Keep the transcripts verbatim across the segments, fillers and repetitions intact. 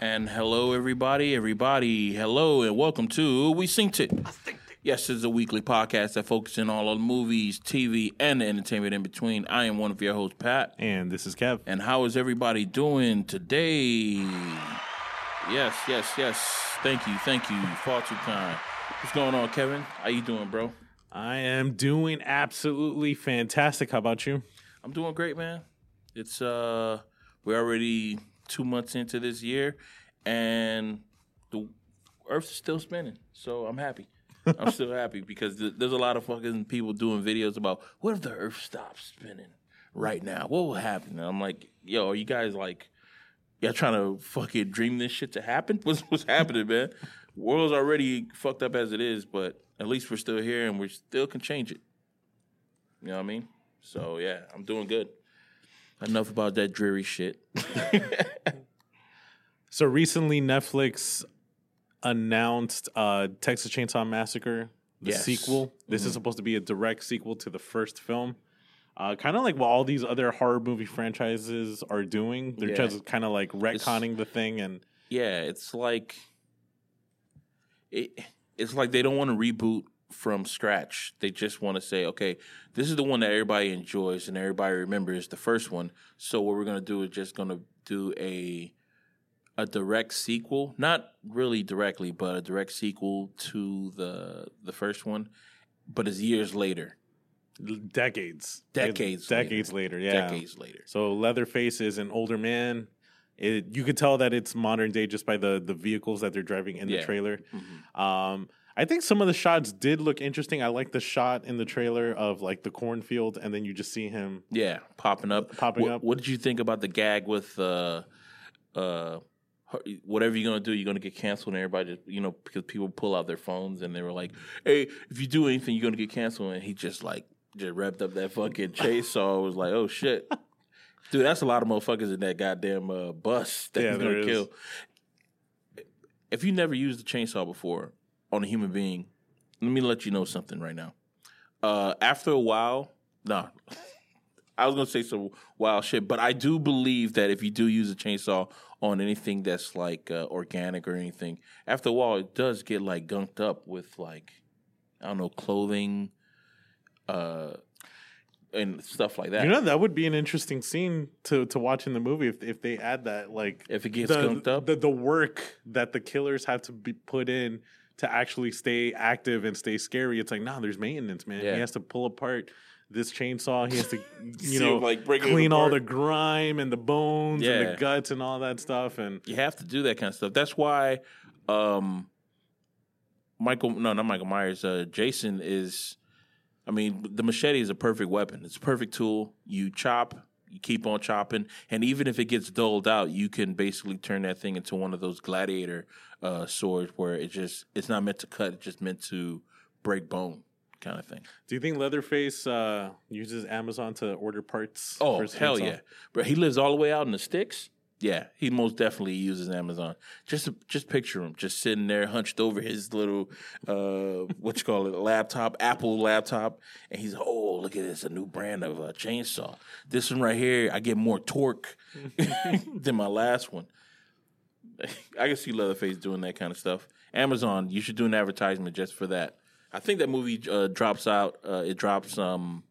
And hello, everybody, everybody. Hello, and welcome to We Synced It. I synced it. Yes, it's a weekly podcast that focuses on all of the movies, T V, and the entertainment in between. I am one of your hosts, Pat. And this is Kev. And how is everybody doing today? Yes, yes, yes. Thank you, thank you. Far too kind. What's going on, Kevin? How you doing, bro? I am doing absolutely fantastic. How about you? I'm doing great, man. It's, uh, we're already two months into this year, and the earth's still spinning, so I'm happy. I'm still happy because th- there's a lot of fucking people doing videos about, what if the earth stops spinning right now? What will happen? And I'm like, yo, are you guys like, y'all trying to fucking dream this shit to happen? What's, what's happening, man? World's already fucked up as it is, but at least we're still here, and we still can change it. You know what I mean? So, yeah, I'm doing good. Enough about that dreary shit. So recently, Netflix announced uh, Texas Chainsaw Massacre, the yes. sequel. This mm-hmm. is supposed to be a direct sequel to the first film. Uh, kind of like what all these other horror movie franchises are doing. They're yeah. just kind of like retconning it's, the thing. and Yeah, it's like... It, it's like they don't want to reboot from scratch. They just want to say, okay, this is the one that everybody enjoys and everybody remembers, the first one. So what we're going to do is just going to do a a direct sequel, not really directly, but a direct sequel to the the first one, but it's years later. Decades. Decades. Decades later, later yeah. Decades later. So Leatherface is an older man. It, you could tell that it's modern day just by the, the vehicles that they're driving in yeah. the trailer. Mm-hmm. Um, I think some of the shots did look interesting. I like the shot in the trailer of like the cornfield, and then you just see him, yeah, popping up, popping what, up. What did you think about the gag with uh, uh, whatever you're gonna do, you're gonna get canceled, and everybody, just, you know, because people pull out their phones and they were like, "Hey, if you do anything, you're gonna get canceled," and he just like just wrapped up that fucking chase. So I was like, "Oh shit." Dude, that's a lot of motherfuckers in that goddamn uh, bus that yeah, you're going to kill. If you never used a chainsaw before on a human being, let me let you know something right now. Uh, after a while, no, nah, I was going to say some wild shit, but I do believe that if you do use a chainsaw on anything that's like uh, organic or anything, after a while it does get like gunked up with like, I don't know, clothing, uh... and stuff like that. You know, that would be an interesting scene to, to watch in the movie if if they add that, like... If it gets the, gunked up? The, the work that the killers have to be put in to actually stay active and stay scary. It's like, nah, there's maintenance, man. Yeah. He has to pull apart this chainsaw. He has to, you know, like clean all the grime and the bones yeah. and the guts and all that stuff. And you have to do that kind of stuff. That's why um, Michael... No, not Michael Myers. Uh, Jason is... I mean, the machete is a perfect weapon. It's a perfect tool. You chop, you keep on chopping, and even if it gets dulled out, you can basically turn that thing into one of those gladiator uh, swords where it just it's not meant to cut, it's just meant to break bone kind of thing. Do you think Leatherface uh, uses Amazon to order parts? Oh, for hell yeah. But he lives all the way out in the sticks? Yeah, he most definitely uses Amazon. Just just picture him just sitting there hunched over his little, uh, what you call it, laptop, Apple laptop. And he's, oh, look at this, a new brand of uh, chainsaw. This one right here, I get more torque than my last one. I can see Leatherface doing that kind of stuff. Amazon, you should do an advertisement just for that. I think that movie uh, drops out. Uh, it drops, um,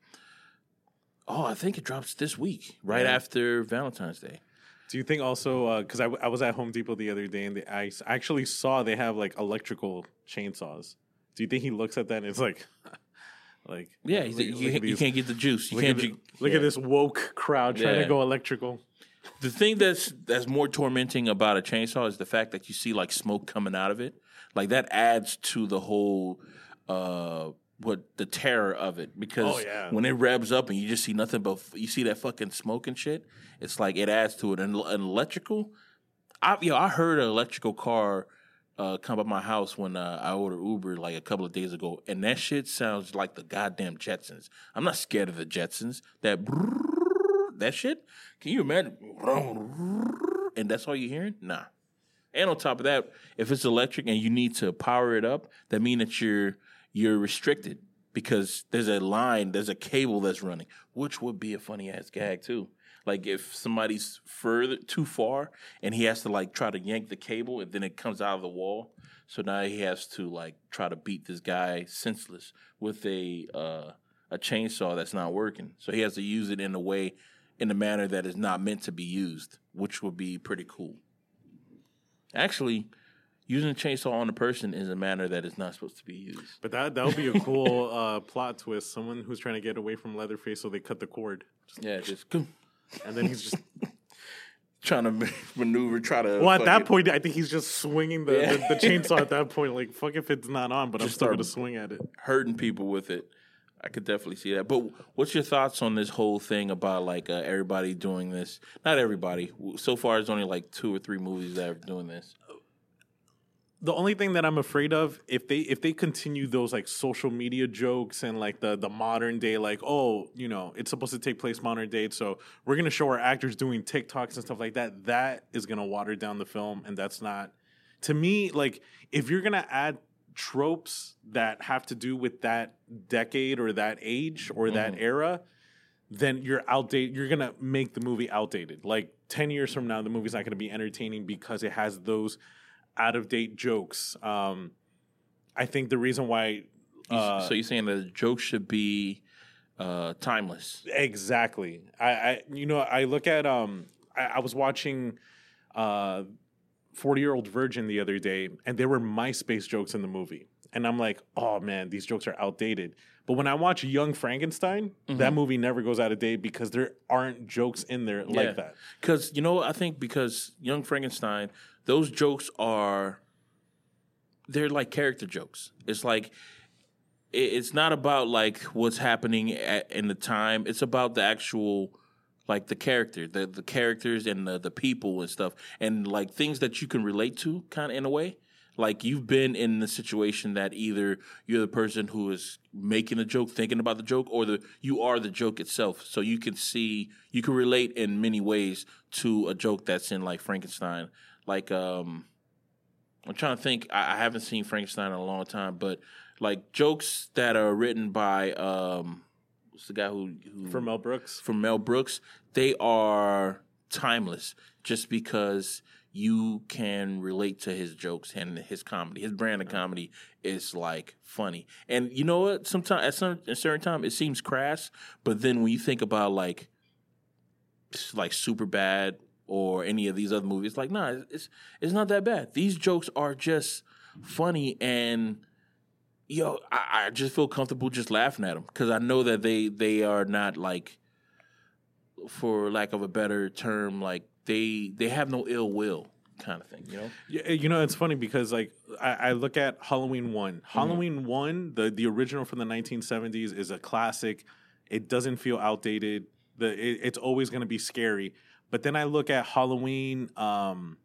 oh, I think it drops this week, right yeah. after Valentine's Day. Do you think also, because uh, I, w- I was at Home Depot the other day, and the, I actually saw they have, like, electrical chainsaws. Do you think he looks at that and it's like, like... Yeah, look, you, look you, these, you can't get the juice. You look can't at, the, ju- look yeah. at this woke crowd trying yeah. to go electrical. The thing that's that's more tormenting about a chainsaw is the fact that you see, like, smoke coming out of it. Like, that adds to the whole... Uh, What the terror of it, because oh, yeah. when it revs up and you just see nothing but you see that fucking smoke and shit, it's like it adds to it. And, and electrical, I you know, I heard an electrical car uh, come up my house when uh, I ordered Uber like a couple of days ago, and that shit sounds like the goddamn Jetsons. I'm not scared of the Jetsons. That that shit, can you imagine? And that's all you're hearing? Nah. And on top of that, if it's electric and you need to power it up, that means that you're You're restricted because there's a line, there's a cable that's running, which would be a funny ass gag too. Like if somebody's further too far and he has to like try to yank the cable and then it comes out of the wall. So now he has to like try to beat this guy senseless with a uh, a chainsaw that's not working. So he has to use it in a way, in a manner that is not meant to be used, which would be pretty cool. Actually, using a chainsaw on a person is a manner that is not supposed to be used. But that that would be a cool uh, plot twist. Someone who's trying to get away from Leatherface, so they cut the cord. Just yeah, just go. And then he's just trying to maneuver, try to... Well, at that it. point, I think he's just swinging the, yeah. the, the chainsaw at that point. Like, fuck if it's not on, but just I'm still going to swing at it. Hurting people with it. I could definitely see that. But what's your thoughts on this whole thing about, like, uh, everybody doing this? Not everybody. So far, it's only, like, two or three movies that are doing this. The only thing that I'm afraid of, if they if they continue those, like, social media jokes and, like, the, the modern day, like, oh, you know, it's supposed to take place modern day, so we're going to show our actors doing TikToks and stuff like that, that is going to water down the film, and that's not... To me, like, if you're going to add tropes that have to do with that decade or that age or that mm. era, then you're outdated. You're going to make the movie outdated. Like, ten years from now, the movie's not going to be entertaining because it has those... out-of-date jokes. Um, I think the reason why... Uh, so you're saying that the jokes should be uh, timeless. Exactly. I, I, you know, I look at... Um, I, I was watching uh, forty-Year-Old Virgin the other day, and there were MySpace jokes in the movie. And I'm like, oh, man, these jokes are outdated. But when I watch Young Frankenstein, mm-hmm. that movie never goes out of date because there aren't jokes in there yeah. like that. Because, you know, I think because Young Frankenstein... Those jokes are, they're like character jokes. It's like, it's not about like what's happening at, in the time. It's about the actual, like the character, the, the characters and the, the people and stuff. And like things that you can relate to kind of in a way. Like you've been in the situation that either you're the person who is making the joke, thinking about the joke, or the you are the joke itself. So you can see, you can relate in many ways to a joke that's in like Frankenstein. Like, um, I'm trying to think. I, I haven't seen Frankenstein in a long time, but like jokes that are written by um, what's the guy who, who from Mel Brooks? From Mel Brooks, they are timeless just because you can relate to his jokes and his comedy. His brand of comedy is like funny, and you know what? Sometimes at some at certain time it seems crass, but then when you think about like like Super Bad. Or any of these other movies, like, nah, it's it's not that bad. These jokes are just funny, and yo, I, I just feel comfortable just laughing at them because I know that they they are not like, for lack of a better term, like they they have no ill will kind of thing, you know. Yeah, you know, it's funny because like I, I look at Halloween one, Halloween mm-hmm. one, the the original from the nineteen seventies is a classic. It doesn't feel outdated. The it, it's always going to be scary. But then I look at Halloween, um,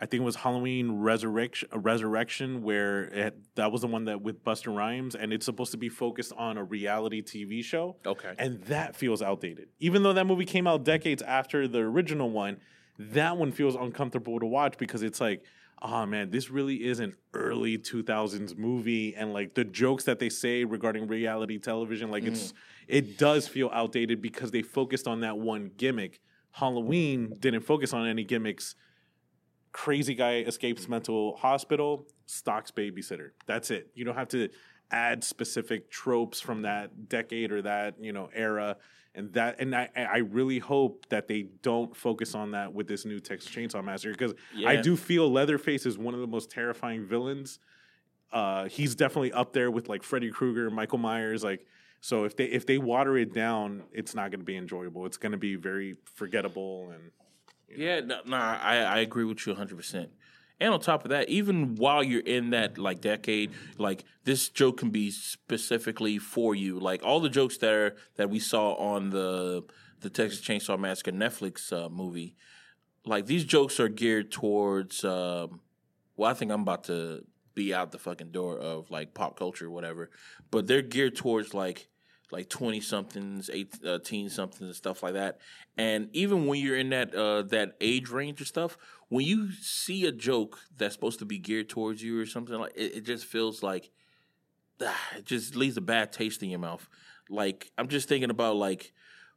I think it was Halloween Resurrection, Resurrection where it, that was the one that with Busta Rhymes, and it's supposed to be focused on a reality T V show. Okay. And that feels outdated. Even though that movie came out decades after the original one, that one feels uncomfortable to watch because it's like, oh, man, this really is an early two thousands movie. And, like, the jokes that they say regarding reality television, like, mm. it's it does feel outdated because they focused on that one gimmick. Halloween didn't focus on any gimmicks. Crazy guy escapes mental hospital, stalks babysitter. That's it. You don't have to add specific tropes from that decade or that, you know, era. And that, and I, I really hope that they don't focus on that with this new Texas Chainsaw Massacre because yeah. I do feel Leatherface is one of the most terrifying villains. Uh, he's definitely up there with like Freddy Krueger, Michael Myers, like. So if they if they water it down, it's not going to be enjoyable. It's going to be very forgettable. And you know. Yeah, no, no I, I agree with you one hundred percent. And on top of that, even while you're in that like decade, like this joke can be specifically for you. Like all the jokes that are, that we saw on the the Texas Chainsaw Massacre Netflix uh, movie, like these jokes are geared towards. Um, well, I think I'm about to be out the fucking door of like pop culture or whatever, but they're geared towards like. Like twenty-somethings, eighteen-somethings, uh, stuff like that. And even when you're in that uh, that age range and stuff, when you see a joke that's supposed to be geared towards you or something, like it, it just feels like ah, it just leaves a bad taste in your mouth. Like, I'm just thinking about, like,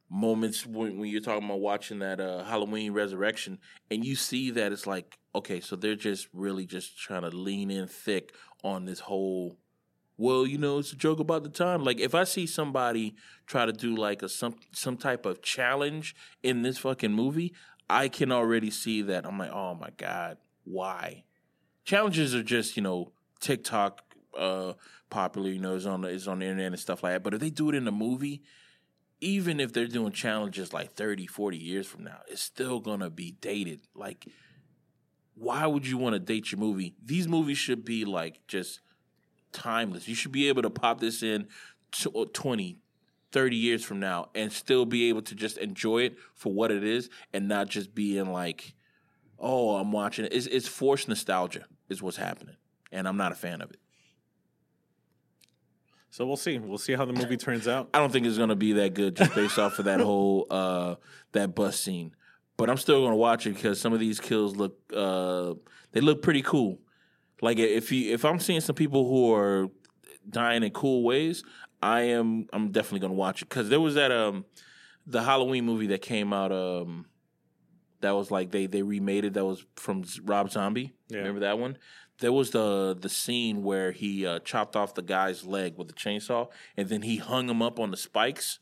moments when, when you're talking about watching that uh, Halloween Resurrection, and you see that it's like, okay, so they're just really just trying to lean in thick on this whole, well, you know, it's a joke about the time. Like, if I see somebody try to do like a some some type of challenge in this fucking movie, I can already see that. I'm like, oh my God, why? Challenges are just, you know, TikTok uh, popular, you know, it's on the, it's on the internet and stuff like that. But if they do it in a movie, even if they're doing challenges like thirty, forty years from now, it's still going to be dated. Like, why would you want to date your movie? These movies should be like just timeless. You should be able to pop this in twenty, thirty years from now and still be able to just enjoy it for what it is and not just being like, oh, I'm watching it. It's, it's forced nostalgia is what's happening, and I'm not a fan of it. So we'll see. We'll see how the movie turns out. I don't think it's going to be that good just based off of that whole uh, that bus scene. But I'm still going to watch it because some of these kills look uh, they look pretty cool. Like if you if I'm seeing some people who are dying in cool ways, I am I'm definitely going to watch it because there was that um the Halloween movie that came out um that was like they they remade it that was from Rob Zombie. Yeah. Remember that one? There was the the scene where he uh, chopped off the guy's leg with a chainsaw, and then he hung him up on the spikes.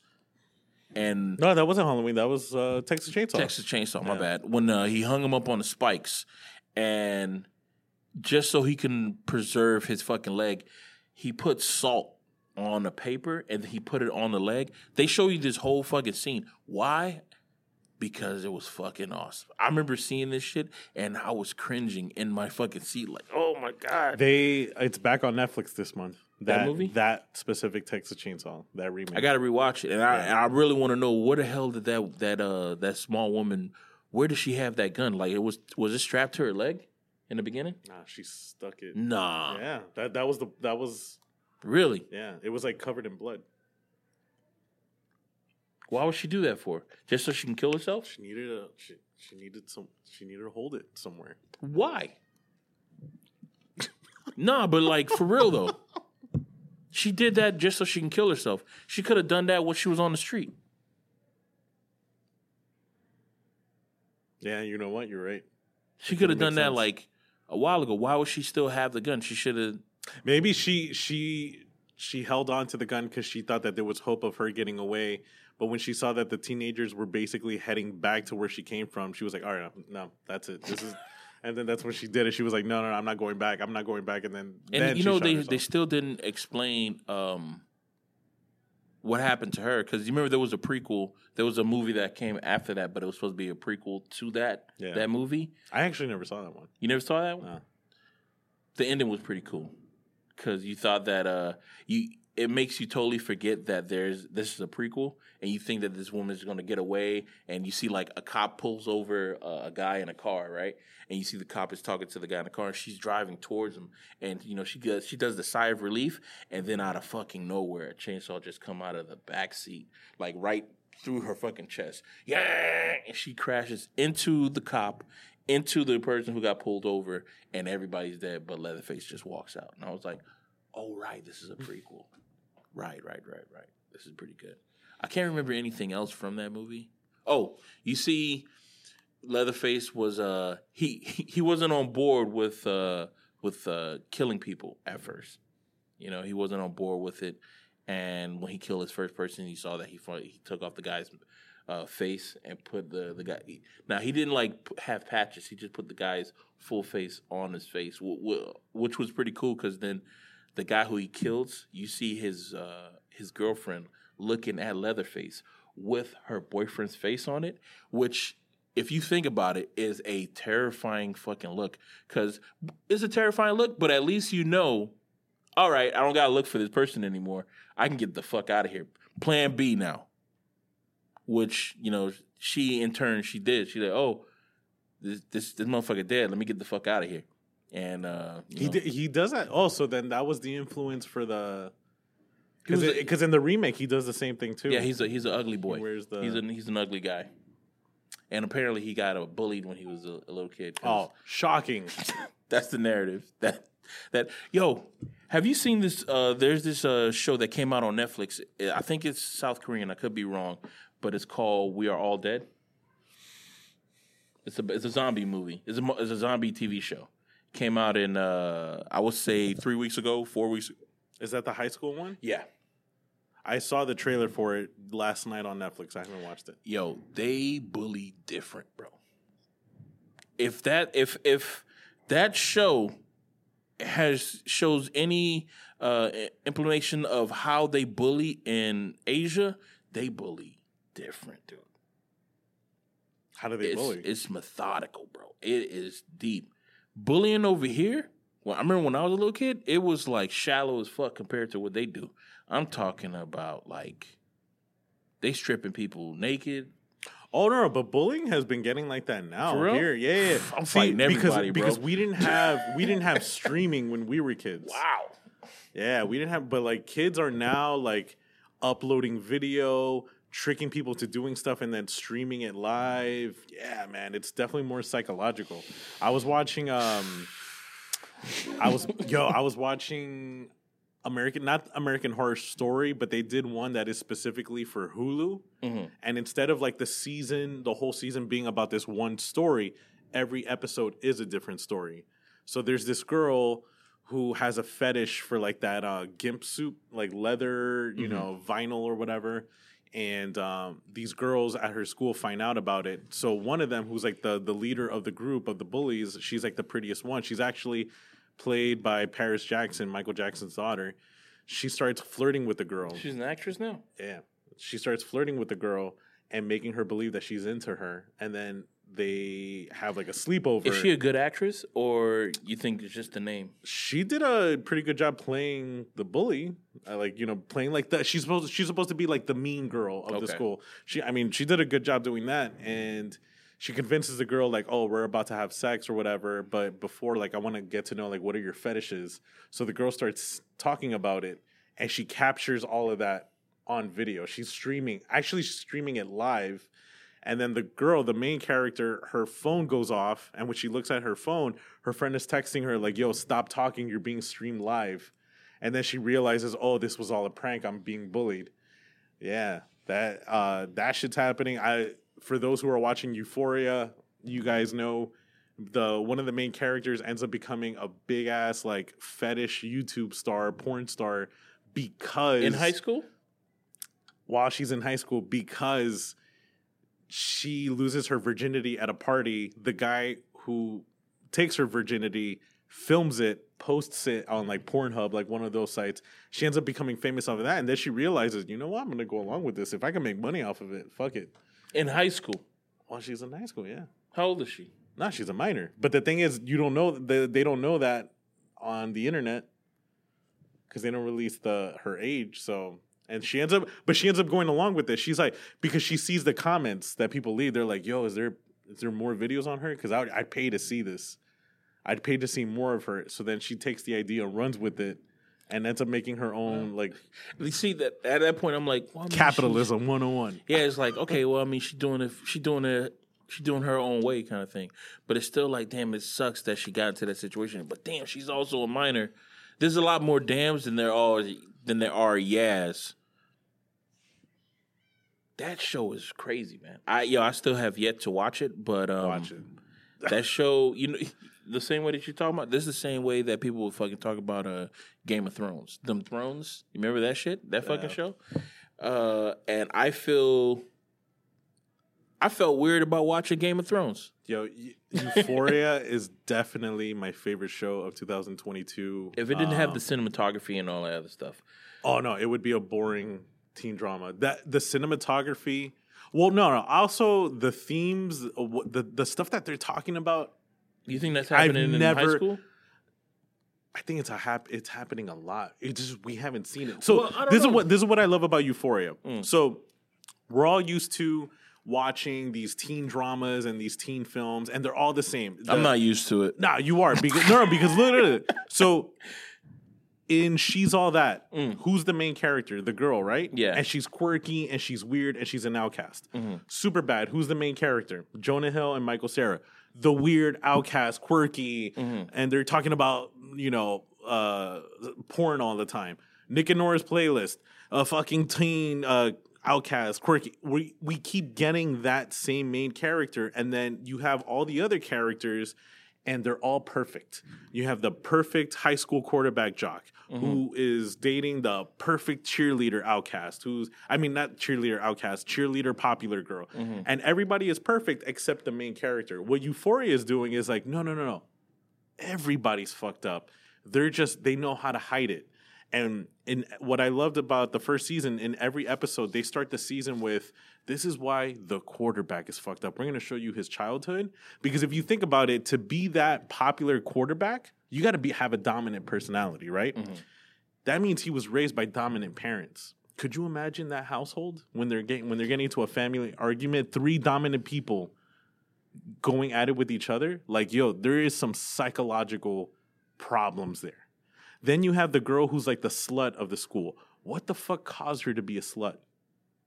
And no, that wasn't Halloween. That was uh, Texas Chainsaw. Texas Chainsaw, my yeah. bad. When uh, he hung him up on the spikes, and just so he can preserve his fucking leg, he put salt on the paper, and he put it on the leg. They show you this whole fucking scene. Why? Because it was fucking awesome. I remember seeing this shit, and I was cringing in my fucking seat like, oh, my God. They It's back on Netflix this month. That, that movie? That specific Texas Chainsaw, that remake. I got to rewatch it, and yeah. I and I really want to know where the hell did that that uh that small woman, where did she have that gun? Like, it was was it strapped to her leg in the beginning? Nah, she stuck it. Nah. Yeah, that, that was the, that was... Really? Yeah, it was like covered in blood. Why would she do that for? Just so she can kill herself? She needed a she, she needed some she needed to hold it somewhere. Why? Nah, but like for real though. She did that just so she can kill herself. She could have done that when she was on the street. Yeah, you know what? You're right. She could have done that like a while ago. Why would she still have the gun? She should have Maybe she she she held on to the gun because she thought that there was hope of her getting away. But when she saw that the teenagers were basically heading back to where she came from, she was like, all right, no, no that's it. This is, and then that's when she did it. She was like, no, no, no I'm not going back. I'm not going back. And then, and then you know, they, they still didn't explain um, what happened to her. Because you remember there was a prequel. There was a movie that came after that, but it was supposed to be a prequel to that, yeah. that movie. I actually never saw that one. You never saw that one? Nah. The ending was pretty cool. Because you thought that uh, you... It makes you totally forget that there's this is a prequel, and you think that this woman is going to get away, and you see, like, a cop pulls over uh, a guy in a car, right? And you see the cop is talking to the guy in the car, and she's driving towards him, and, you know, she does, she does the sigh of relief, and then out of fucking nowhere, a chainsaw just come out of the backseat, like, right through her fucking chest. Yeah! And she crashes into the cop, into the person who got pulled over, and everybody's dead, but Leatherface just walks out. And I was like, oh, right, this is a prequel. Right, right, right, right. This is pretty good. I can't remember anything else from that movie. Oh, you see, Leatherface was uh he he wasn't on board with uh with uh killing people at first. You know, he wasn't on board with it. And when he killed his first person, he saw that he he took off the guy's uh, face and put the the guy. He, now he didn't like have patches. He just put the guy's full face on his face, which was pretty cool because then. The guy who he kills, you see his uh, his girlfriend looking at Leatherface with her boyfriend's face on it, which, if you think about it, is a terrifying fucking look. Because it's a terrifying look, but at least you know, all right, I don't got to look for this person anymore. I can get the fuck out of here. Plan B now. Which, you know, she, in turn, she did. She like, oh, this this, this motherfucker dead. Let me get the fuck out of here. And uh, he d- he does that. Oh, so then that was the influence for the because in the remake he does the same thing too. Yeah, he's a he's an ugly boy. He the... He's an he's an ugly guy, and apparently he got uh, bullied when he was a, a little kid. Oh, shocking! That's the narrative. That that yo, have you seen this? Uh, there's this uh, show that came out on Netflix. I think it's South Korean. I could be wrong, but it's called We Are All Dead. It's a it's a zombie movie. It's a it's a zombie T V show. Came out in uh, I would say three weeks ago, four weeks ago. Is that the high school one? Yeah. I saw the trailer for it last night on Netflix. I haven't watched it. Yo, they bully different, bro. If that if if that show has shows any uh, implementation of how they bully in Asia, they bully different, dude. How do they it's, bully? It's methodical, bro. It is deep. Bullying over here, well, I remember when I was a little kid, it was like shallow as fuck compared to what they do. I'm talking about like they stripping people naked. Oh no, but bullying has been getting like that now. For real? Here, yeah, yeah. I'm See, fighting everybody, because, bro. Because we didn't have we didn't have streaming when we were kids. Wow. Yeah, we didn't have, but like kids are now like uploading video, tricking people to doing stuff and then streaming it live. Yeah, man, it's definitely more psychological. I was watching um I was yo, I was watching American, not American Horror Story, but they did one that is specifically for Hulu. Mm-hmm. And instead of like the season, the whole season being about this one story, every episode is a different story. So there's this girl who has a fetish for like that uh, gimp suit, like leather, you mm-hmm. know, vinyl or whatever. And um, these girls at her school find out about it. So one of them, who's like the the leader of the group of the bullies, she's like the prettiest one. She's actually played by Paris Jackson, Michael Jackson's daughter. She starts flirting with the girl. She's an actress now? Yeah. She starts flirting with the girl and making her believe that she's into her. And then they have like a sleepover. Is she a good actress or you think it's just the name? She did a pretty good job playing the bully. I like, you know, playing like that. She's supposed to, she's supposed to be like the mean girl of okay. the school. She, I mean, she did a good job doing that. And she convinces the girl, like, oh, we're about to have sex or whatever, but before, like, I want to get to know, like, what are your fetishes? So the girl starts talking about it, and she captures all of that on video. She's streaming. Actually, she's streaming it live. And then the girl, the main character, her phone goes off, and when she looks at her phone, her friend is texting her, like, yo, stop talking. You're being streamed live. And then she realizes, oh, this was all a prank. I'm being bullied. Yeah, that uh, that shit's happening. I... For those who are watching Euphoria, you guys know the one of the main characters ends up becoming a big ass like fetish YouTube star, porn star, because in high school, while she's in high school, because she loses her virginity at a party. The guy who takes her virginity films it, posts it on like Pornhub, like one of those sites. She ends up becoming famous off of that, and then she realizes, you know what, I'm gonna go along with this. If I can make money off of it, fuck it. In high school? Well, she's in high school, yeah. How old is she? No, she's a minor. But the thing is, you don't know, they, they don't know that on the internet because they don't release the her age. So, and she ends up, but she ends up going along with this. She's like, because she sees the comments that people leave. They're like, yo, is there is there more videos on her? Because I'd, I'd pay to see this. I'd pay to see more of her. So then she takes the idea, runs with it. And ends up making her own, like... You see, that at that point, I'm like... Well, I mean, capitalism she, one oh one. Yeah, it's like, okay, well, I mean, she's doing it, she doing it, she doing her own way kind of thing. But it's still like, damn, it sucks that she got into that situation. But damn, she's also a minor. There's a lot more dams than there are, than there are yes. That show is crazy, man. I Yo, I still have yet to watch it, but... Um, watch it. That show, you know... The same way that you're talking about, this is the same way that people would fucking talk about uh, Game of Thrones. Them Thrones, you remember that shit? That fucking yeah. show? Uh, and I feel, I felt weird about watching Game of Thrones. Yo, Euphoria is definitely my favorite show of two thousand twenty-two. If it didn't um, have the cinematography and all that other stuff. Oh, no, it would be a boring teen drama. That the cinematography, well, no, no. Also, the themes, the, the stuff that they're talking about, you think that's happening never, in high school? I think it's a hap- It's happening a lot. It's just we haven't seen it. So well, this know. is what this is what I love about Euphoria. Mm. So we're all used to watching these teen dramas and these teen films, and they're all the same. The, I'm not used to it. Nah, you are because no, because literally. So in She's All That, mm. who's the main character? The girl, right? Yeah, and she's quirky and she's weird and she's an outcast. Mm-hmm. Super Bad. Who's the main character? Jonah Hill and Michael Cera. The weird, outcast, quirky, mm-hmm. and they're talking about, you know, uh, porn all the time. Nick and Nora's Playlist, a fucking teen, uh, outcast, quirky. We we keep getting that same main character, and then you have all the other characters, and they're all perfect. You have the perfect high school quarterback jock mm-hmm. who is dating the perfect cheerleader outcast, who's, I mean, not cheerleader outcast, cheerleader popular girl. Mm-hmm. And everybody is perfect except the main character. What Euphoria is doing is like, no, no, no, no. Everybody's fucked up. They're just, they know how to hide it. And in what I loved about the first season, in every episode, they start the season with, this is why the quarterback is fucked up. We're going to show you his childhood. Because if you think about it, to be that popular quarterback, you got to be have a dominant personality, right? Mm-hmm. That means he was raised by dominant parents. Could you imagine that household when they're getting when they're getting into a family argument, three dominant people going at it with each other? Like, yo, there is some psychological problems there. Then you have the girl who's like the slut of the school. What the fuck caused her to be a slut?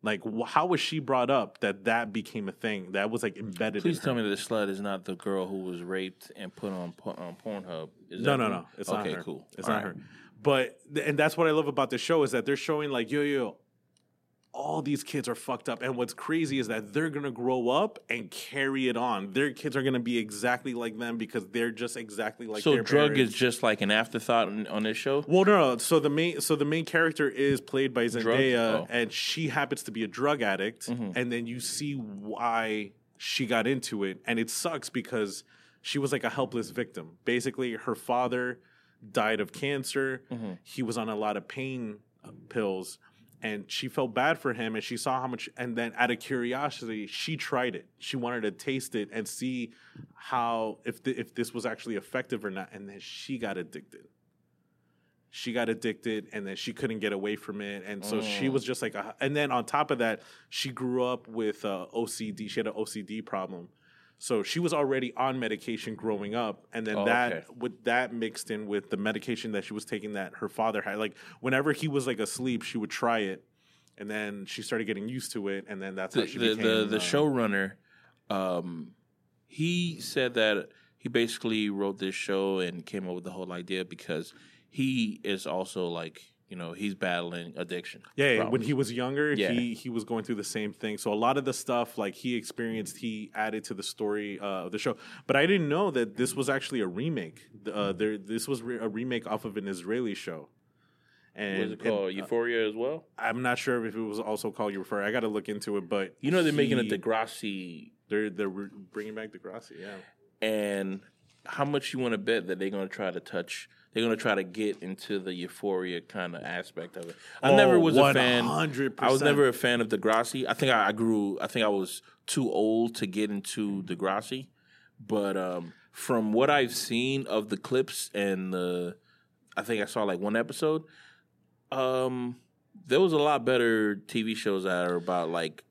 Like, wh- how was she brought up that that became a thing? That was like embedded Please in her. Tell me the slut is not the girl who was raped and put on on Pornhub. Is no, that no, no. It's okay, not her. Okay, cool. It's all not right. her. But, and that's what I love about the show is that they're showing like, yo, yo, all these kids are fucked up. And what's crazy is that they're going to grow up and carry it on. Their kids are going to be exactly like them because they're just exactly like so their parents. So drug is just like an afterthought on, on this show? Well, no, no. So the main, so the main character is played by Zendaya, oh. and she happens to be a drug addict. Mm-hmm. And then you see why she got into it. And it sucks because she was like a helpless victim. Basically, her father died of cancer. Mm-hmm. He was on a lot of pain pills. And she felt bad for him, and she saw how much. And then, out of curiosity, she tried it. She wanted to taste it and see how if th- if this was actually effective or not. And then she got addicted. She got addicted, and then she couldn't get away from it. And so mm. she was just like. A, and then on top of that, she grew up with uh, O C D. She had an O C D problem, so she was already on medication growing up. And then oh, that okay. with that mixed in with the medication that she was taking that her father had, like whenever he was like asleep, she would try it, and then she started getting used to it. And then that's the, how she the, became the, the uh, showrunner. Um, he said that he basically wrote this show and came up with the whole idea because he is also like. You know, he's battling addiction. Yeah, problems. When he was younger, yeah. he he was going through the same thing. So a lot of the stuff like he experienced, he added to the story uh, of the show. But I didn't know that this was actually a remake. Uh, there, this was re- a remake off of an Israeli show. And was it called and, uh, Euphoria as well? I'm not sure if it was also called Euphoria. I got to look into it. But you know, they're he, making a Degrassi. They're they're re- bringing back Degrassi. Yeah. And how much you want to bet that they're going to try to touch? They're going to try to get into the Euphoria kind of aspect of it. I oh, never was a fan. one hundred percent I was never a fan of Degrassi. I think I, I grew, I think I was too old to get into Degrassi. But um, from what I've seen of the clips and the, I think I saw like one episode, um, there was a lot better T V shows that are about like,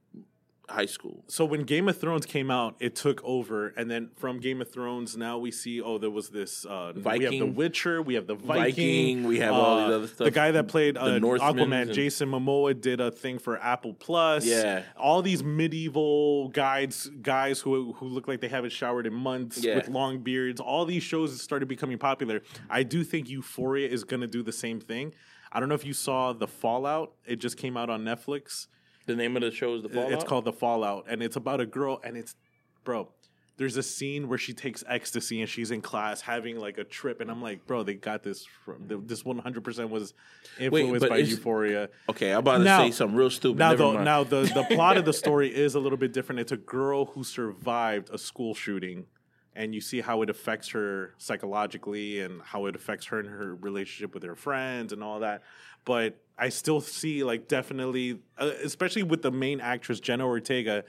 high school. So when Game of Thrones came out, it took over, and then from Game of Thrones, now we see oh, there was this. Uh, Viking. We have The Witcher. We have the Viking. Viking we have uh, all these other stuff. The guy that played uh, Aquaman, and... Jason Momoa, did a thing for Apple Plus. Yeah, all these medieval guys, guys who who look like they haven't showered in months yeah. with long beards. All these shows started becoming popular. I do think Euphoria is going to do the same thing. I don't know if you saw The Fallout. It just came out on Netflix. The name of the show is The Fallout? It's called The Fallout, and it's about a girl, and it's, bro, there's a scene where she takes ecstasy, and she's in class having, like, a trip, and I'm like, bro, they got this from, this one hundred percent was influenced Wait, by Euphoria. Okay, I'm about now, to say something real stupid. Now, Never the, mind. now the, the plot of the story is a little bit different. It's a girl who survived a school shooting, and you see how it affects her psychologically and how it affects her and her relationship with her friends and all that, but... I still see, like, definitely, uh, especially with the main actress, Jenna Ortega,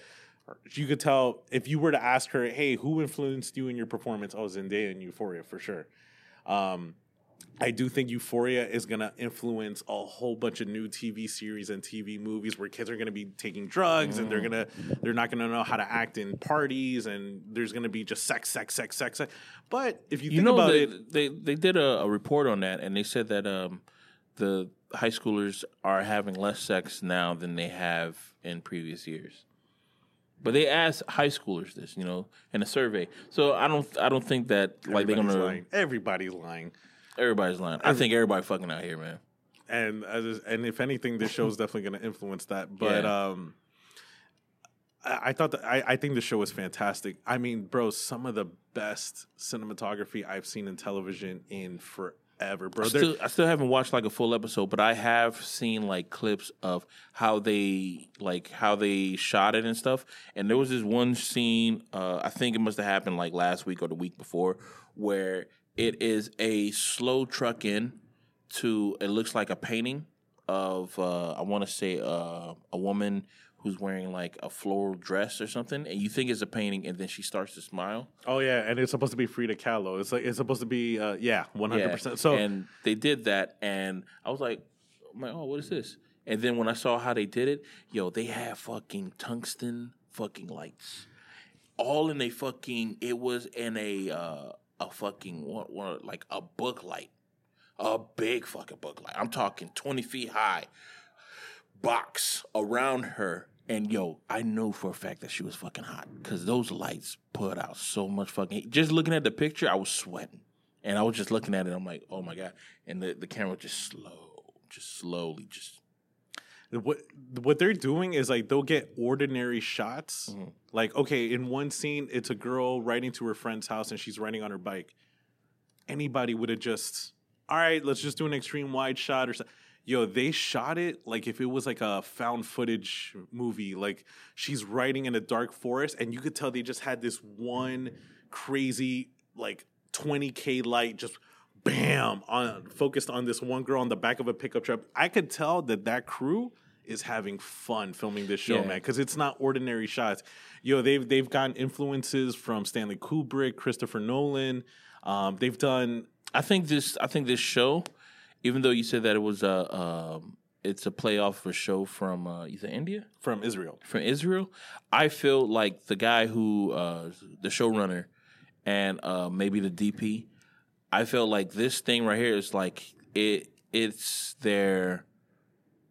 you could tell if you were to ask her, hey, who influenced you in your performance? Oh, Zendaya in Euphoria, for sure. Um, I do think Euphoria is going to influence a whole bunch of new T V series and T V movies where kids are going to be taking drugs mm. and they're gonna they're not going to know how to act in parties, and there's going to be just sex, sex, sex, sex, sex. But if you, you think know, about they, it... They, they did a, a report on that, and they said that um, the... high schoolers are having less sex now than they have in previous years, but they asked high schoolers this, you know, in a survey. So I don't, I don't think that like everybody's they're gonna. Lying. Everybody's lying. Everybody's lying. Everybody. I think everybody fucking out here, man. and as and if anything, this show is definitely going to influence that. But yeah. um, I, I thought that I, I think the show was fantastic. I mean, bro, some of the best cinematography I've seen in television in forever. Ever, bro. I still, I still haven't watched like a full episode, but I have seen like clips of how they like how they shot it and stuff. And there was this one scene, uh, I think it must have happened like last week or the week before, where it is a slow truck in to it looks like a painting of uh, I want to say uh, a woman who's wearing like a floral dress or something, and you think it's a painting, and then she starts to smile. Oh yeah, and it's supposed to be Frida Kahlo. It's like it's supposed to be uh, yeah, one hundred percent. So and they did that, and I was like, I'm like, oh, what is this? And then when I saw how they did it, yo, they had fucking tungsten fucking lights, all in a fucking. It was in a uh, a fucking one, one like a book light, a big fucking book light. I'm talking twenty feet high. Box around her, and yo, I know for a fact that she was fucking hot because those lights put out so much fucking. Just looking at the picture, I was sweating, and I was just looking at it. I'm like, oh my god! And the, the camera just slow, just slowly, just what what they're doing is like they'll get ordinary shots. Mm-hmm. Like okay, in one scene, it's a girl riding to her friend's house, and she's riding on her bike. Anybody would have just, all right, let's just do an extreme wide shot or something. Yo, they shot it like if it was like a found footage movie. Like she's riding in a dark forest, and you could tell they just had this one crazy like twenty K light just bam on focused on this one girl on the back of a pickup truck. I could tell that that crew is having fun filming this show, yeah. man, because it's not ordinary shots. Yo, they've they've gotten influences from Stanley Kubrick, Christopher Nolan. Um, they've done. I think this. I think this show. Even though you said that it was a, um, it's a playoff for a show from uh, you said India, from Israel, from Israel. I feel like the guy who, uh, the showrunner, and uh, maybe the D P. I feel like this thing right here is like it. It's their.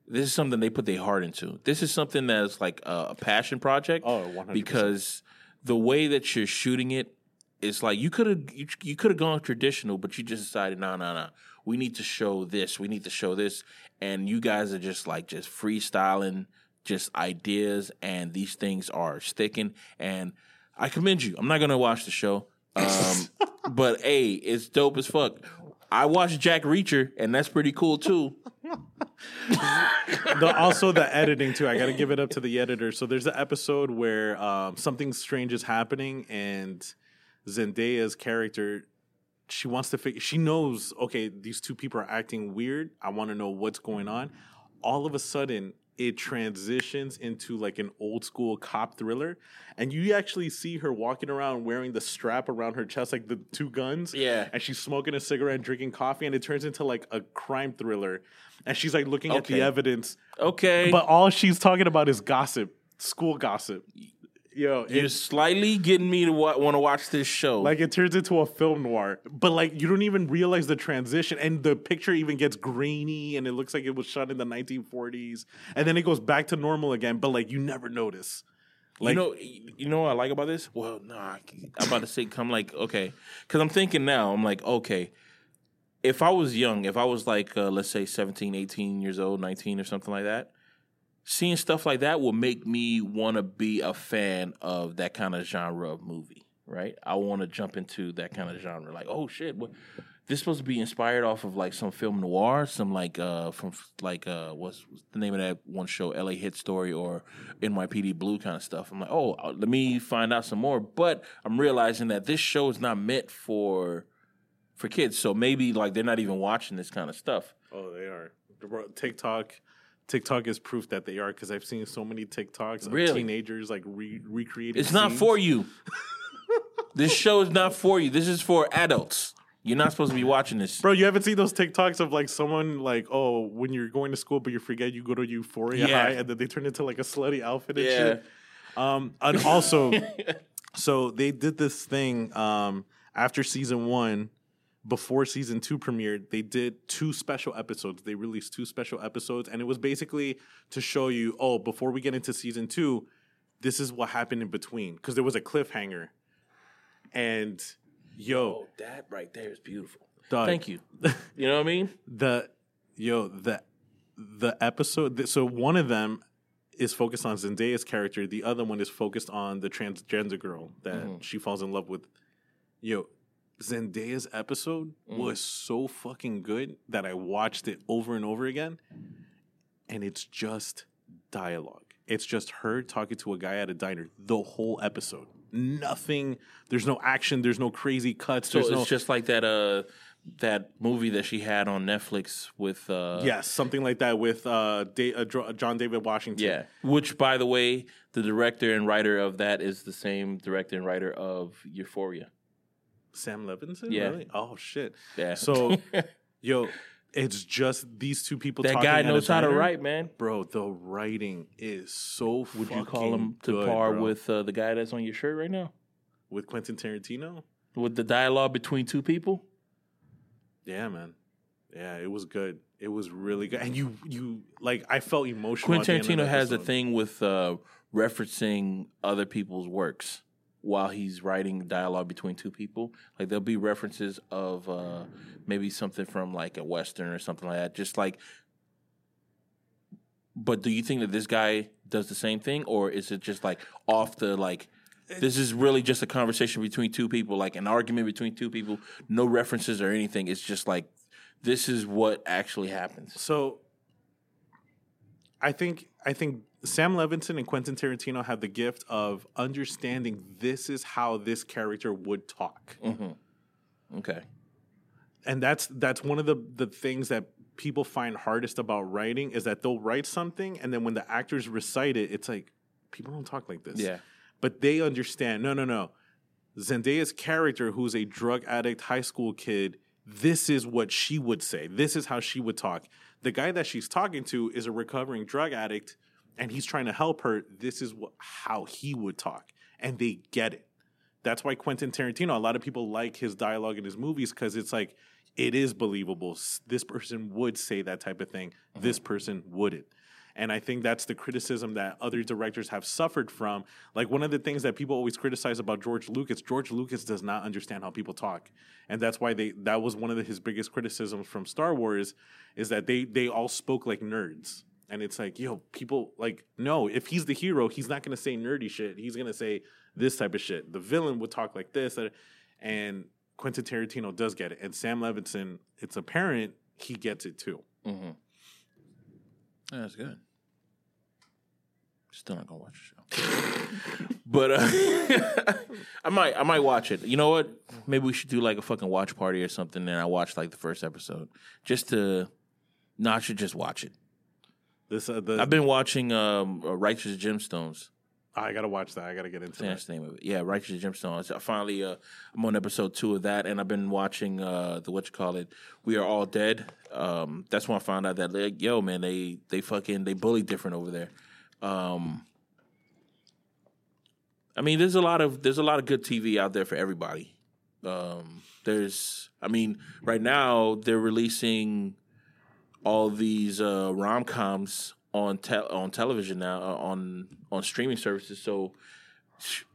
This is something they put their heart into. This is something that's like a, a passion project. Oh, one hundred percent. Because the way that you're shooting it, it's like you could have you, you could have gone traditional, but you just decided no, no, no. We need to show this. We need to show this. And you guys are just like just freestyling, just ideas, and these things are sticking. And I commend you. I'm not gonna watch the show, um, but hey, it's dope as fuck. I watched Jack Reacher, and that's pretty cool too. the, also, the editing too. I gotta give it up to the editor. So there's an episode where um, something strange is happening, and Zendaya's character. She wants to figure, she knows, okay, these two people are acting weird. I want to know what's going on. All of a sudden, it transitions into like an old school cop thriller. And you actually see her walking around wearing the strap around her chest, like the two guns. Yeah. And she's smoking a cigarette and drinking coffee. And it turns into like a crime thriller. And she's like looking okay. at the evidence. Okay. But all she's talking about is gossip, school gossip. Yo, you're it, slightly getting me to wa- want to watch this show. Like it turns into a film noir, but like you don't even realize the transition, and the picture even gets grainy, and it looks like it was shot in the nineteen forties, and then it goes back to normal again. But like you never notice. Like, you know, you know what I like about this? Well, nah, I'm about to say, I'm like, okay, because I'm thinking now, I'm like, okay, if I was young, if I was like, uh, let's say seventeen, eighteen years old, nineteen or something like that. Seeing stuff like that will make me want to be a fan of that kind of genre of movie, right? I want to jump into that kind of genre. Like, oh, shit, what? This is supposed to be inspired off of, like, some film noir, some, like, uh, from, like, uh, what's, what's the name of that one show, L A Hit Story or N Y P D Blue kind of stuff. I'm like, oh, let me find out some more. But I'm realizing that this show is not meant for for kids, so maybe, like, they're not even watching this kind of stuff. Oh, they are. TikTok... TikTok is proof that they are, because I've seen so many TikToks of really? teenagers like re- recreating. It's not scenes. for you. This show is not for you. This is for adults. You're not supposed to be watching this, bro. You haven't seen those TikToks of like someone like, oh, when you're going to school, but you forget you go to Euphoria yeah. High, and then they turn into like a slutty outfit and yeah. shit. Um, and also, so they did this thing um, after season one. Before season two premiered, they did two special episodes. They released two special episodes, and it was basically to show you, oh, before we get into season two, this is what happened in between, because there was a cliffhanger. And yo, oh, that right there is beautiful. Doug, thank you. You know what I mean? The yo, the the episode, so one of them is focused on Zendaya's character. The other one is focused on the transgender girl that mm-hmm. she falls in love with. Yo, Zendaya's episode mm. was so fucking good that I watched it over and over again. And it's just dialogue. It's just her talking to a guy at a diner the whole episode. Nothing. There's no action. There's no crazy cuts. So it's no, just like that uh, that movie that she had on Netflix with... Uh, yes, something like that with uh, da- uh, John David Washington. Yeah, which, by the way, the director and writer of that is the same director and writer of Euphoria. Sam Levinson? Yeah. Really? Oh, shit. Yeah. So, yo... It's just these two people that talking. That guy knows how to write, man. Bro, the writing is so fucking good. Would you call him to good, par bro. with uh, the guy that's on your shirt right now? With Quentin Tarantino? With the dialogue between two people? Yeah, man. Yeah, it was good. It was really good. And you, you like, I felt emotional. Quentin Tarantino has a thing with uh, referencing other people's works while he's writing dialogue between two people. Like, there'll be references of uh, maybe something from, like, a Western or something like that. Just, like, but do you think that this guy does the same thing? Or is it just, like, off the, like, this is really just a conversation between two people, like an argument between two people, no references or anything. It's just, like, this is what actually happens. So, I think, I think... Sam Levinson and Quentin Tarantino have the gift of understanding this is how this character would talk. Mm-hmm. Okay. And that's that's one of the, the things that people find hardest about writing is that they'll write something, and then when the actors recite it, it's like, people don't talk like this. Yeah. But they understand, no, no, no. Zendaya's character, who's a drug addict high school kid, this is what she would say. This is how she would talk. The guy that she's talking to is a recovering drug addict, and he's trying to help her. This is what, how he would talk. And they get it. That's why Quentin Tarantino, a lot of people like his dialogue in his movies because it's like, it is believable. This person would say that type of thing. Mm-hmm. This person wouldn't. And I think that's the criticism that other directors have suffered from. Like, one of the things that people always criticize about George Lucas, George Lucas does not understand how people talk. And that's why they that was one of the, his biggest criticisms from Star Wars is that they they all spoke like nerds. And it's like, yo, people, like, no, if he's the hero, he's not going to say nerdy shit. He's going to say this type of shit. The villain would talk like this. And Quentin Tarantino does get it. And Sam Levinson, it's apparent he gets it too. Mm-hmm. That's good. Still not going to watch the show. But uh, I might I might watch it. You know what? Maybe we should do like a fucking watch party or something. And I watch like the first episode. Just to, no, I should just watch it. This, uh, the, I've been watching um, Righteous Gemstones. I gotta watch that. I gotta get into that. That's the name of it. Yeah, Righteous Gemstones. I finally, uh, I'm on episode two of that, and I've been watching uh, the what you call it. We Are All Dead. Um, that's when I found out that like, yo, man, they they fucking they bully different over there. Um, I mean, there's a lot of there's a lot of good T V out there for everybody. Um, there's, I mean, right now they're releasing all these uh, rom-coms on te- on television now, uh, on on streaming services. So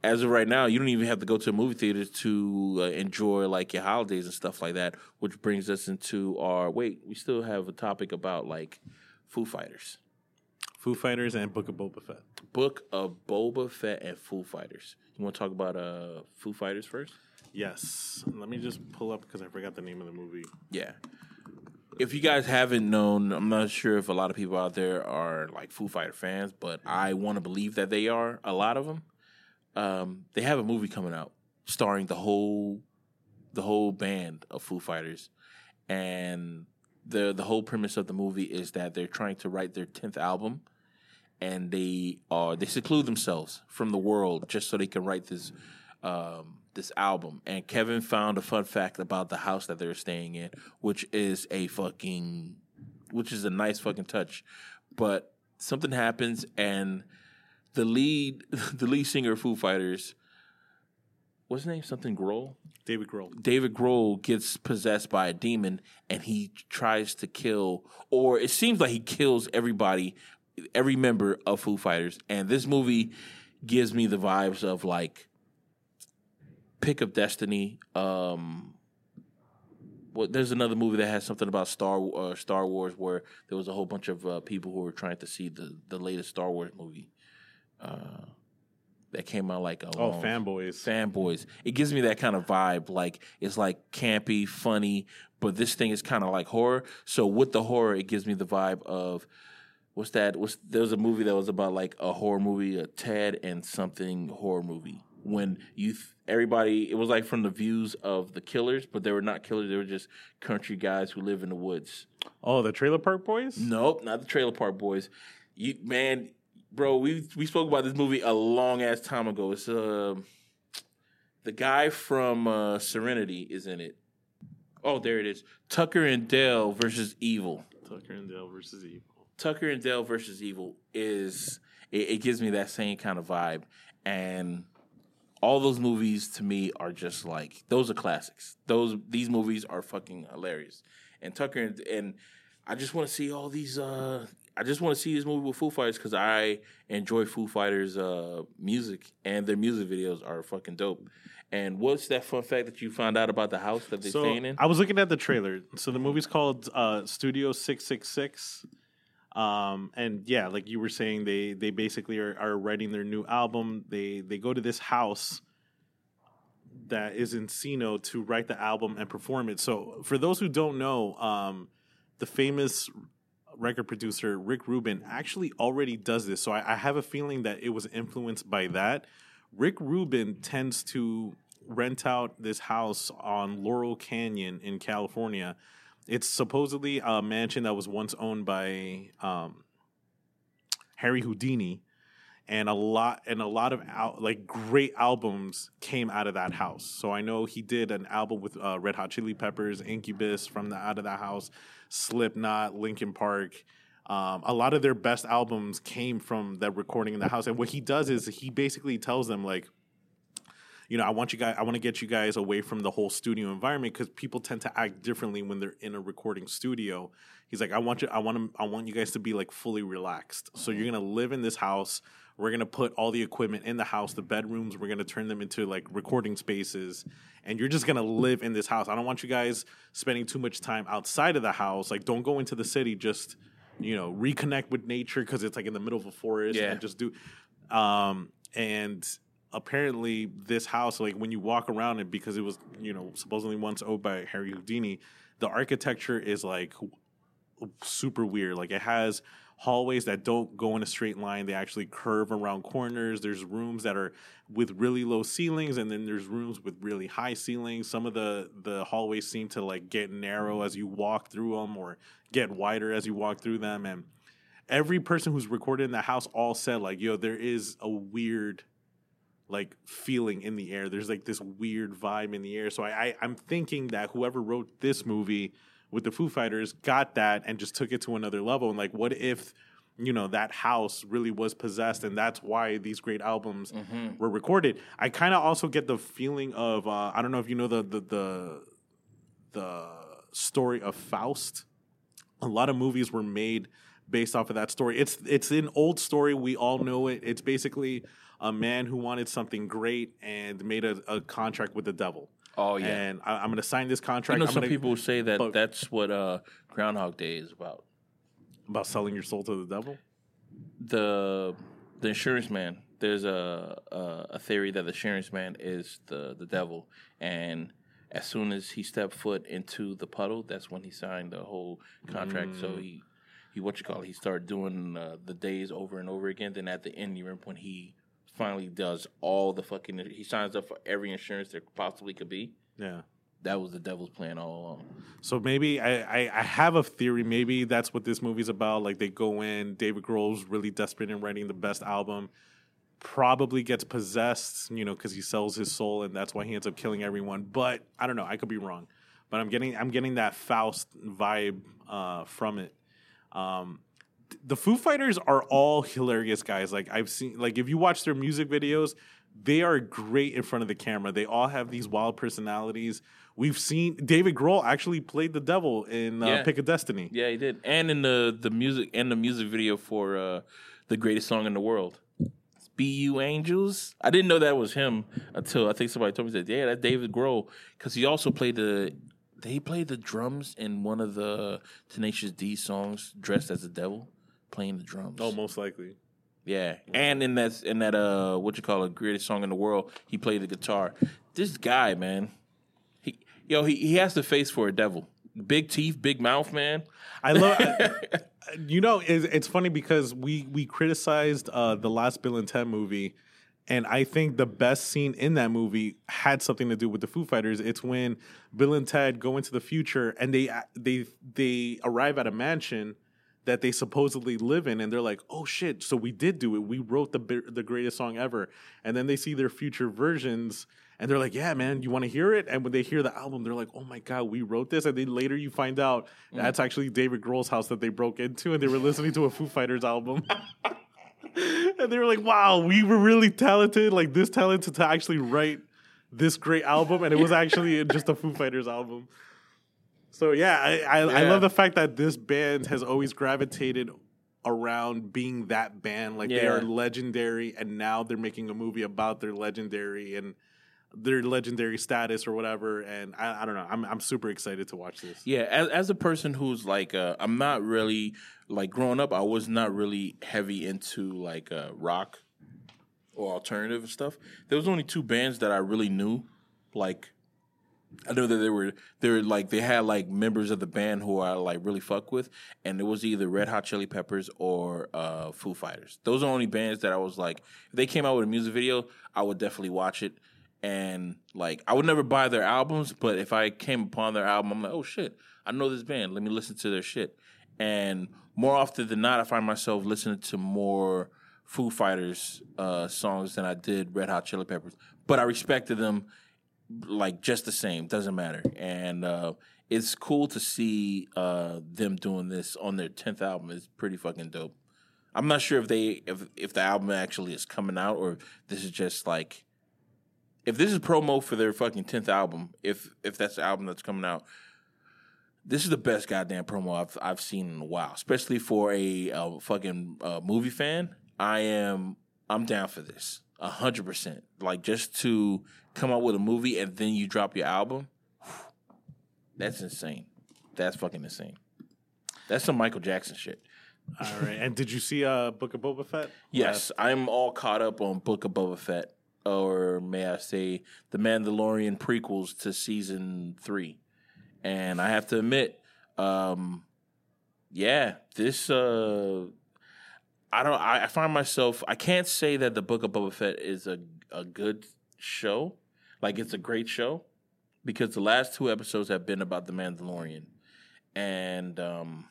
as of right now, you don't even have to go to a movie theater to uh, enjoy like your holidays and stuff like that. Which brings us into our wait. We still have a topic about like Foo Fighters, Foo Fighters, and Book of Boba Fett. Book of Boba Fett and Foo Fighters. You want to talk about uh Foo Fighters first? Yes. Let me just pull up because I forgot the name of the movie. Yeah. If you guys haven't known, I'm not sure if a lot of people out there are like Foo Fighter fans, but I want to believe that they are, a lot of them. Um, they have a movie coming out starring the whole the whole band of Foo Fighters. And the the whole premise of the movie is that they're trying to write their tenth album, and they are they seclude themselves from the world just so they can write this um this album. And Kevin found a fun fact about the house that they're staying in, which is a fucking, which is a nice fucking touch. But something happens, and the lead, the lead singer of Foo Fighters, what's his name? Something Grohl? David Grohl. David Grohl gets possessed by a demon, and he tries to kill, or it seems like he kills everybody, every member of Foo Fighters. And this movie gives me the vibes of like Pick of Destiny, um, well, there's another movie that has something about Star uh, Star Wars where there was a whole bunch of uh, people who were trying to see the, the latest Star Wars movie uh, that came out like a oh long, fanboys fanboys. It gives me that kind of vibe. Like it's like campy, funny, but this thing is kind of like horror. So with the horror, it gives me the vibe of what's that? What's, there was a movie that was about like a horror movie, a Ted and something horror movie. When you, th- everybody, it was like from the views of the killers, but they were not killers. They were just country guys who live in the woods. Oh, the Trailer Park Boys? Nope, not the Trailer Park Boys. You man, bro, we we spoke about this movie a long ass time ago. It's uh, the guy from uh, Serenity is in it. Oh, there it is. Tucker and Dale versus Evil. Tucker and Dale versus Evil. Tucker and Dale versus Evil is it, it gives me that same kind of vibe. And all those movies to me are just like those are classics. Those these movies are fucking hilarious. And Tucker and, and I just want to see all these. Uh, I just want to see this movie with Foo Fighters because I enjoy Foo Fighters uh, music and their music videos are fucking dope. And what's that fun fact that you found out about the house that they're so, staying in? I was looking at the trailer. So the movie's called uh, Studio six six six. Um, and yeah, like you were saying, they, they basically are, are writing their new album. They, they go to this house that is in Encino to write the album and perform it. So for those who don't know, um, the famous record producer, Rick Rubin, actually already does this. So I, I have a feeling that it was influenced by that. Rick Rubin tends to rent out this house on Laurel Canyon in California. It's supposedly a mansion that was once owned by um, Harry Houdini, and a lot and a lot of al- like great albums came out of that house. So I know he did an album with uh, Red Hot Chili Peppers, Incubus from the out of that house, Slipknot, Linkin Park. Um, a lot of their best albums came from that recording in the house. And what he does is he basically tells them like, you know, I want you guys. I want to get you guys away from the whole studio environment because people tend to act differently when they're in a recording studio. He's like, I want you. I want to. I want you guys to be like fully relaxed. So you're gonna live in this house. We're gonna put all the equipment in the house, the bedrooms. We're gonna turn them into like recording spaces, and you're just gonna live in this house. I don't want you guys spending too much time outside of the house. Like, don't go into the city. Just, you know, reconnect with nature because it's like in the middle of a forest. Yeah. And just do, um, and. Apparently, this house, like when you walk around it, because it was, you know, supposedly once owned by Harry Houdini, the architecture is like super weird. Like it has hallways that don't go in a straight line. They actually curve around corners. There's rooms that are with really low ceilings, and then there's rooms with really high ceilings. Some of the, the hallways seem to like get narrow as you walk through them or get wider as you walk through them. And every person who's recorded in the house all said like, yo, there is a weird like feeling in the air. There's like this weird vibe in the air. So I, I I'm thinking that whoever wrote this movie with the Foo Fighters got that and just took it to another level. And like, what if, you know, that house really was possessed and that's why these great albums mm-hmm. were recorded? I kind of also get the feeling of uh, I don't know if you know the the the the story of Faust. A lot of movies were made based off of that story. It's it's an old story. We all know it. It's basically a man who wanted something great and made a, a contract with the devil. Oh, yeah. And I, I'm going to sign this contract. You know, I'm some gonna, people say that but, that's what uh, Groundhog Day is about. About selling your soul to the devil? The the insurance man. There's a, a, a theory that the insurance man is the, the devil. And as soon as he stepped foot into the puddle, that's when he signed the whole contract. Mm. So he, he, what you call it, he started doing uh, the days over and over again. Then at the end, you remember when he finally does all the fucking... He signs up for every insurance there possibly could be. Yeah. That was the devil's plan all along. So maybe... I, I, I have a theory. Maybe that's what this movie's about. Like, they go in. David Grohl's really desperate in writing the best album. Probably gets possessed, you know, because he sells his soul, and that's why he ends up killing everyone. But, I don't know. I could be wrong. But I'm getting I'm getting that Faust vibe uh, from it. Um The Foo Fighters are all hilarious guys. Like I've seen, like if you watch their music videos, they are great in front of the camera. They all have these wild personalities. We've seen David Grohl actually played the devil in uh, yeah. Pick of Destiny. Yeah, he did, and in the, the music and the music video for uh, the greatest song in the world, "Be You Angels." I didn't know that was him until I think somebody told me that. Yeah, that's David Grohl because he also played the They played the drums in one of the Tenacious D songs, dressed as a devil, playing the drums. Oh, most likely. Yeah, and in that in that uh, what you call it, greatest song in the world, he played the guitar. This guy, man, he yo, he, he has the face for a devil. Big teeth, big mouth, man. I love. I, you know, it's, it's funny because we we criticized uh, the last Bill and Ted movie, and I think the best scene in that movie had something to do with the Foo Fighters. It's when Bill and Ted go into the future and they they they arrive at a mansion that they supposedly live in, and they're like, oh, shit, so we did do it. We wrote the the greatest song ever. And then they see their future versions, and they're like, yeah, man, you want to hear it? And when they hear the album, they're like, oh, my God, we wrote this. And then later you find out mm. that's actually David Grohl's house that they broke into, and they were listening to a Foo Fighters album. And they were like, wow, we were really talented, like this talented to actually write this great album, and it was actually just a Foo Fighters album. So, yeah, I, I, yeah. I love the fact that this band has always gravitated around being that band. Like, yeah. they are legendary, and now they're making a movie about their legendary and their legendary status or whatever. And I, I don't know. I'm I'm super excited to watch this. Yeah, as, as a person who's, like, uh, I'm not really, like, growing up, I was not really heavy into, like, uh, rock or alternative stuff. There was only two bands that I really knew, like, I know that they were, they were like, they had like members of the band who I like really fuck with, and it was either Red Hot Chili Peppers or uh, Foo Fighters. Those are the only bands that I was like, if they came out with a music video, I would definitely watch it, and like I would never buy their albums, but if I came upon their album, I'm like, oh shit, I know this band. Let me listen to their shit. And more often than not, I find myself listening to more Foo Fighters uh, songs than I did Red Hot Chili Peppers, but I respected them. Like, just the same. Doesn't matter. And uh, it's cool to see uh, them doing this on their tenth album. It's pretty fucking dope. I'm not sure if they if, if the album actually is coming out, or if this is just like... If this is promo for their fucking tenth album, if if that's the album that's coming out, this is the best goddamn promo I've I've seen in a while. Especially for a, a fucking uh, movie fan. I am... I'm down for this. A hundred percent. Like, just to... come out with a movie and then you drop your album. That's insane. That's fucking insane. That's some Michael Jackson shit. All right. And did you see uh, Book of Boba Fett? Yes. Uh, I'm all caught up on Book of Boba Fett, or may I say The Mandalorian prequels to season three. And I have to admit, um, yeah, this... Uh, I don't. I find myself... I can't say that the Book of Boba Fett is a, a good show. Like, it's a great show, because the last two episodes have been about The Mandalorian, and um,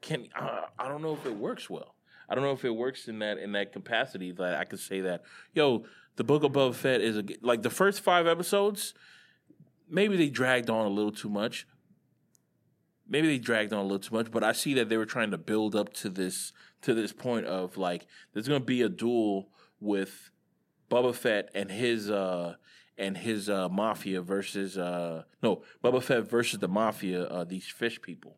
can I, I don't know if it works well. I don't know if it works in that in that capacity that I could say that, yo, the Book of Boba Fett is a, like the first five episodes. Maybe they dragged on a little too much. Maybe they dragged on a little too much, but I see that they were trying to build up to this to this point of like there's going to be a duel with Boba Fett and his uh, and his uh, mafia versus uh, no Boba Fett versus the mafia, uh, these fish people,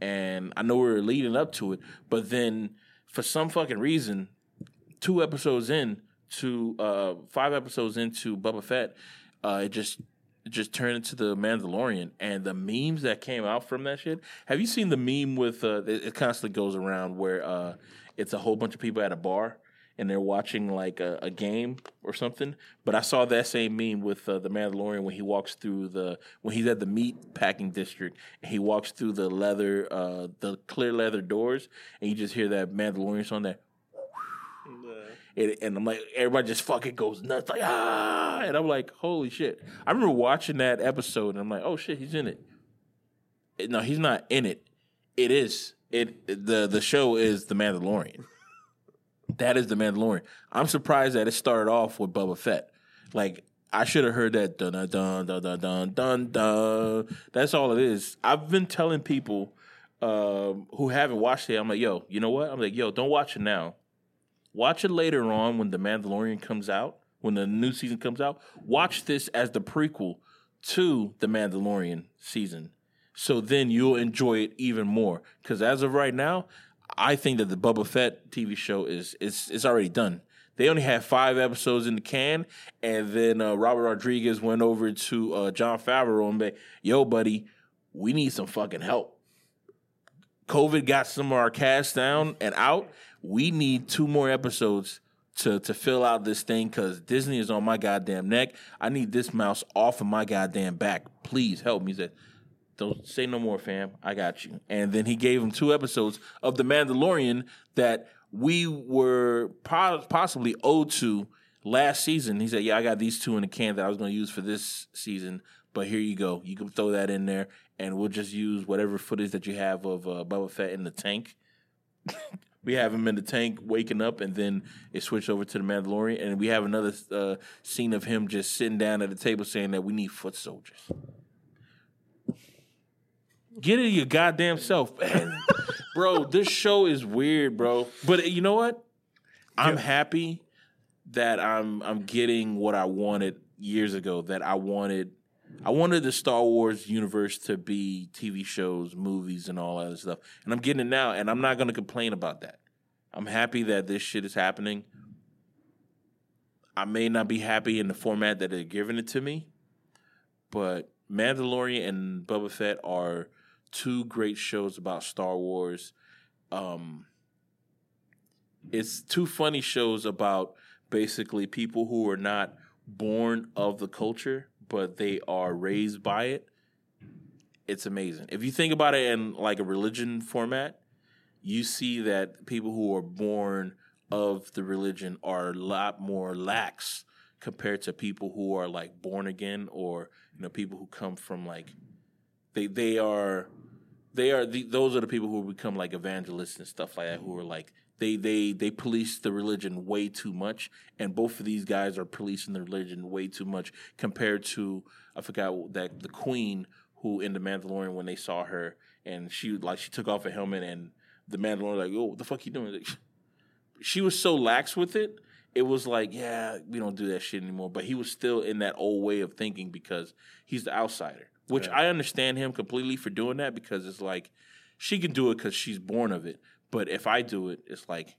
and I know we were leading up to it, but then for some fucking reason, two episodes in to uh, five episodes into Boba Fett, uh, it just it just turned into The Mandalorian, and the memes that came out from that shit. Have you seen the meme with uh, it constantly goes around where uh, it's a whole bunch of people at a bar, and they're watching, like, a, a game or something. But I saw that same meme with uh, The Mandalorian when he walks through the... when he's at the meat packing district, and he walks through the leather, uh, the clear leather doors, and you just hear that Mandalorian song that... Yeah. And, and I'm like, everybody just fucking goes nuts, like, ah! And I'm like, holy shit. I remember watching that episode, and I'm like, oh, shit, he's in it. No, he's not in it. It is. It the The show is The Mandalorian. That is The Mandalorian. I'm surprised that it started off with Boba Fett. Like, I should have heard that dun dun dun dun dun dun dun. That's all it is. I've been telling people um, who haven't watched it. I'm like, yo, you know what? I'm like, yo, don't watch it now. Watch it later on when The Mandalorian comes out, when the new season comes out. Watch this as the prequel to The Mandalorian season. So then you'll enjoy it even more. Because as of right now, I think that the Boba Fett T V show is it's it's already done. They only had five episodes in the can, and then uh, Robert Rodriguez went over to uh, Jon Favreau and said, yo, buddy, we need some fucking help. COVID got some of our cast down and out. We need two more episodes to, to fill out this thing because Disney is on my goddamn neck. I need this mouse off of my goddamn back. Please help me. He said, don't say no more, fam. I got you. And then he gave him two episodes of The Mandalorian that we were possibly owed to last season. He said, yeah, I got these two in the can that I was going to use for this season, but here you go. You can throw that in there, and we'll just use whatever footage that you have of uh, Boba Fett in the tank. We have him in the tank waking up, and then it switched over to the Mandalorian, and we have another uh, scene of him just sitting down at the table saying that we need foot soldiers. Get it your goddamn self, man. Bro, this show is weird, bro. But you know what? I'm yeah. happy that I'm I'm getting what I wanted years ago, that I wanted I wanted the Star Wars universe to be T V shows, movies, and all that other stuff. And I'm getting it now, and I'm not going to complain about that. I'm happy that this shit is happening. I may not be happy in the format that they're giving it to me, but Mandalorian and Boba Fett are two great shows about Star Wars. Um, it's two funny shows about basically people who are not born of the culture, but they are raised by it. It's amazing. If you think about it in like a religion format, you see that people who are born of the religion are a lot more lax compared to people who are like born again, or you know, people who come from like they they are they are the, those are the people who become like evangelists and stuff like that, who are like they they they police the religion way too much, and both of these guys are policing the religion way too much compared to I forgot that the queen who in The Mandalorian, when they saw her and she like she took off a helmet and the Mandalorian like, oh, what the fuck you doing? Like, she was so lax with it. It was like, yeah, we don't do that shit anymore. But he was still in that old way of thinking because he's the outsider, which yeah. I understand him completely for doing that because it's like she can do it because she's born of it. But if I do it, it's like,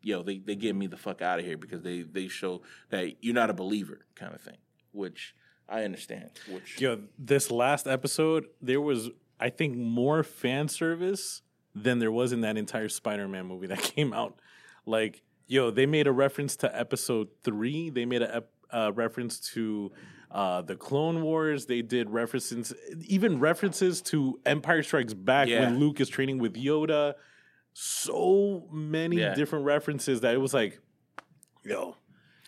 yo, they, they get me the fuck out of here because they, they show that you're not a believer kind of thing, which I understand. Which Yo, this last episode, there was, I think, more fan service than there was in that entire Spider-Man movie that came out. Like, yo, they made a reference to episode three. They made a ep- uh, reference to uh, the Clone Wars. They did references, even references to Empire Strikes Back yeah. when Luke is training with Yoda. So many yeah. different references that it was like, yo,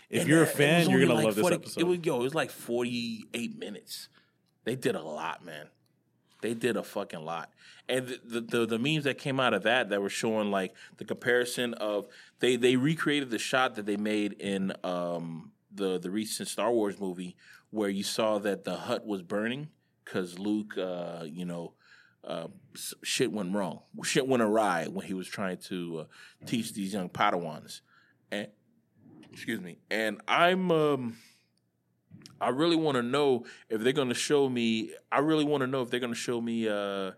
if and you're that, a fan, you're going like to love forty, this episode. It was, yo, it was like forty-eight minutes. They did a lot, man. They did a fucking lot. And the, the the memes that came out of that that were showing like the comparison of they they recreated the shot that they made in um the the recent Star Wars movie where you saw that the hut was burning because Luke uh you know uh, shit went wrong shit went awry when he was trying to uh, teach these young Padawans and excuse me and I'm um. I really want to know if they're going to show me. I really want to know if they're going to show me uh,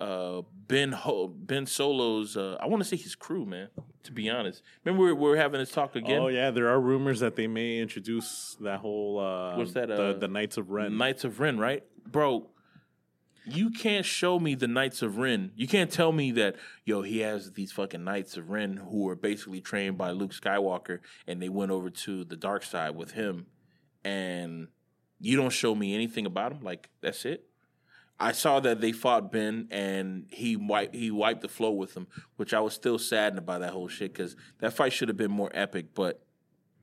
uh, Ben Ho, Ben Solo's. Uh, I want to see his crew, man. To be honest, remember we were having this talk again. Oh yeah, there are rumors that they may introduce that whole. Uh, What's that? The, uh, the Knights of Ren. Knights of Ren, right, bro? You can't show me the Knights of Ren. You can't tell me that, yo, he has these fucking Knights of Ren who are basically trained by Luke Skywalker, and they went over to the dark side with him. And you don't show me anything about him. Like, that's it. I saw that they fought Ben, and he wiped, he wiped the floor with him, which I was still saddened by that whole shit because that fight should have been more epic, but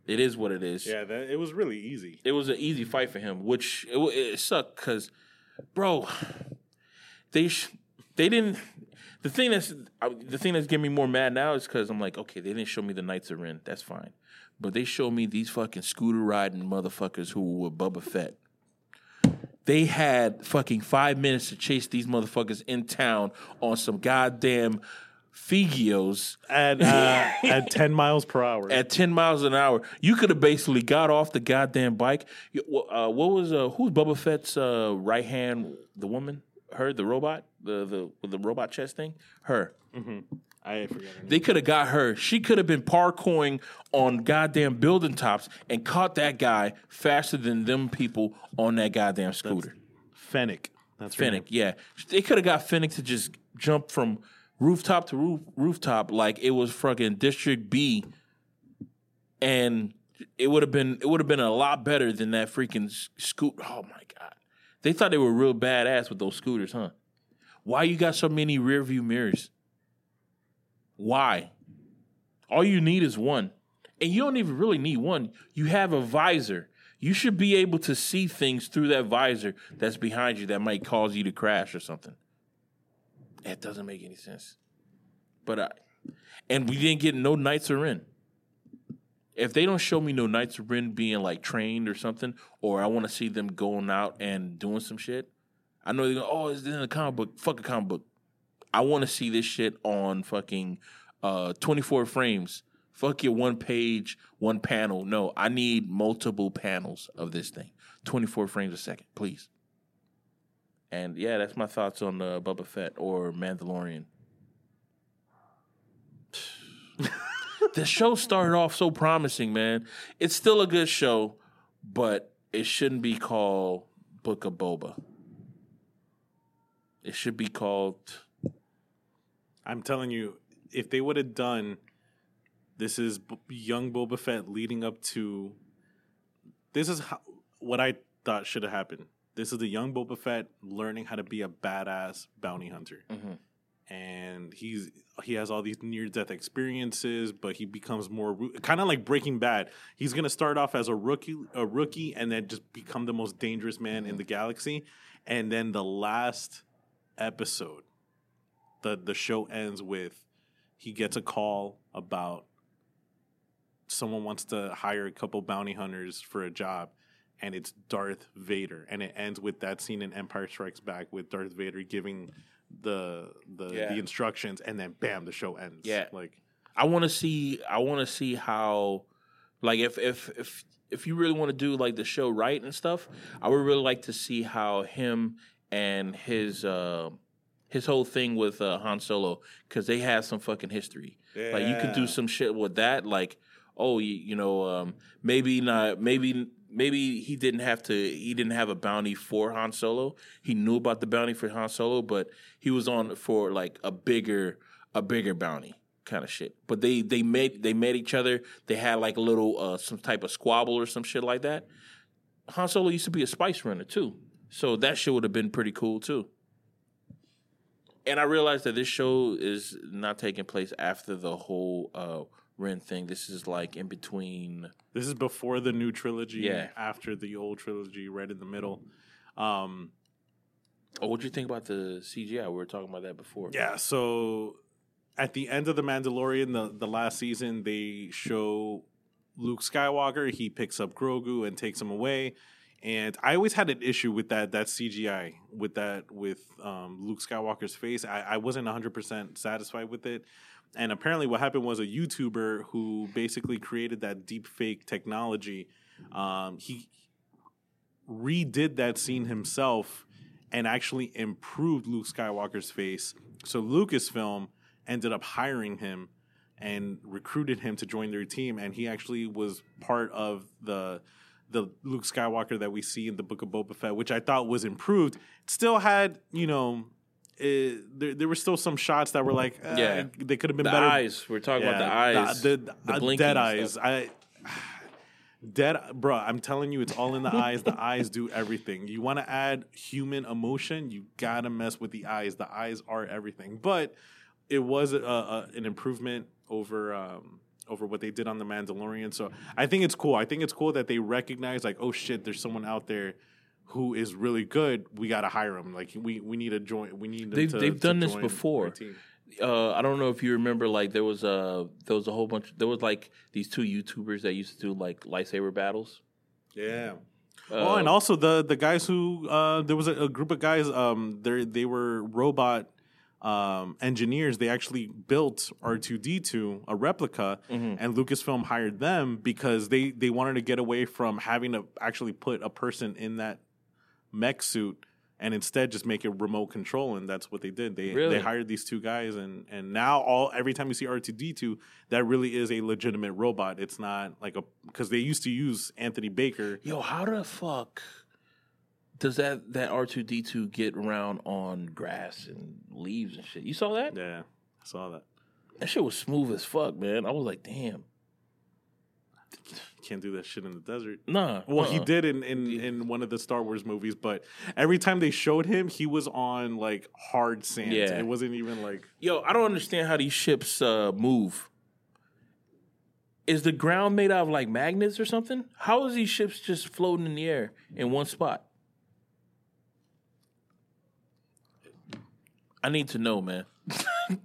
it is what it is. Yeah, that, it was really easy. It was an easy fight for him, which it, it sucked because, bro, they sh- they didn't... The thing that's the thing that's getting me more mad now is because I'm like, okay, they didn't show me the Knights of Ren. That's fine. But they show me these fucking scooter riding motherfuckers who were Boba Fett. They had fucking five minutes to chase these motherfuckers in town on some goddamn Figios. At, uh, at ten miles per hour. At ten miles an hour. You could have basically got off the goddamn bike. Uh, what was, uh, who's Boba Fett's uh, right hand, the woman? Her, the robot? The, the, the robot chest thing? Her. Mm-hmm. I forgot her name. They could have got her. She could have been parkouring on goddamn building tops and caught that guy faster than them people on that goddamn scooter. That's Fennec. That's Fennec, yeah. They could have got Fennec to just jump from rooftop to roof, rooftop like it was fucking District B, and it would have been it would have been a lot better than that freaking scooter. Oh my god, they thought they were real badass with those scooters, huh? Why you got so many rear view mirrors? Why? All you need is one, and you don't even really need one. You have a visor. You should be able to see things through that visor that's behind you that might cause you to crash or something. That doesn't make any sense. But I, and we didn't get no Knights of Ren. If they don't show me no Knights of Ren being like trained or something, or I want to see them going out and doing some shit, I know they're going, oh, it's in a comic book. Fuck a comic book. I want to see this shit on fucking uh, twenty-four frames. Fuck your one page, one panel. No, I need multiple panels of this thing. twenty-four frames a second, please. And, yeah, that's my thoughts on uh, Boba Fett or Mandalorian. The show started off so promising, man. It's still a good show, but it shouldn't be called Book of Boba. It should be called... I'm telling you, if they would have done... This is B- young Boba Fett leading up to... This is how, what I thought should have happened. This is the young Boba Fett learning how to be a badass bounty hunter. Mm-hmm. And he's he has all these near-death experiences, but he becomes more... Kind of like Breaking Bad. He's going to start off as a rookie, a rookie and then just become the most dangerous man mm-hmm. in the galaxy. And then the last episode, the, the show ends with... He gets a call about someone wants to hire a couple bounty hunters for a job. And it's Darth Vader. And it ends with that scene in Empire Strikes Back with Darth Vader giving the the, yeah. the instructions, and then bam, the show ends. Yeah. Like I wanna see I wanna see how like if if if, if you really want to do like the show right and stuff, I would really like to see how him and his uh, his whole thing with uh, Han Solo, because they have some fucking history. Yeah. Like you could do some shit with that, like, oh, you, you know, um, maybe not maybe Maybe he didn't have to. He didn't have a bounty for Han Solo. He knew about the bounty for Han Solo, but he was on for like a bigger, a bigger bounty kind of shit. But they they met they met each other. They had like a little uh, some type of squabble or some shit like that. Han Solo used to be a spice runner too, so that shit would have been pretty cool too. And I realized that this show is not taking place after the whole. Uh, Ren thing. This is like in between. This is before the new trilogy. Yeah. After the old trilogy, right in the middle. Um, oh, what do you think about the C G I? We were talking about that before. Yeah. So at the end of The Mandalorian, the, the last season, they show Luke Skywalker. He picks up Grogu and takes him away. And I always had an issue with that that C G I, with that with um, Luke Skywalker's face. I, I wasn't one hundred percent satisfied with it. And apparently what happened was a YouTuber who basically created that deep fake technology, um, he redid that scene himself and actually improved Luke Skywalker's face. So Lucasfilm ended up hiring him and recruited him to join their team. And he actually was part of the the Luke Skywalker that we see in the Book of Boba Fett, which I thought was improved. It still had, you know... It, there, there were still some shots that were like, uh, yeah, they could have been the better. The eyes, we're talking yeah, about the eyes, the, the, the dead eyes. Stuff. I dead, bro. I'm telling you, it's all in the eyes. The eyes do everything. You want to add human emotion, you gotta mess with the eyes. The eyes are everything. But it was a, a, an improvement over um, over what they did on The Mandalorian. So I think it's cool. I think it's cool that they recognize, like, oh shit, there's someone out there who is really good. We gotta hire him. Like we, we need a joint. We need. They've to, they've done to this before. Uh, I don't know if you remember. Like there was a there was a whole bunch. There was like these two YouTubers that used to do like lightsaber battles. Yeah. Uh, oh, and also the the guys who uh, there was a, a group of guys. Um, they they were robot um, engineers. They actually built R two D two, a replica, mm-hmm. and Lucasfilm hired them because they they wanted to get away from having to actually put a person in that mech suit and instead just make it remote control. And that's what they did. They really? they hired these two guys, and and now all every time you see R two D two, that really is a legitimate robot. It's not like a because they used to use Anthony Baker. Yo, how the fuck does that that R two D two get around on grass and leaves and shit? You saw that? Yeah, I saw that. That shit was smooth as fuck, man. I was like, damn. Can't do that shit in the desert. Nah. Well, uh-uh. he did in, in, in one of the Star Wars movies, but every time they showed him, he was on, like, hard sand. Yeah. It wasn't even, like... Yo, I don't understand how these ships uh, move. Is the ground made out of, like, magnets or something? How is these ships just floating in the air in one spot? I need to know, man.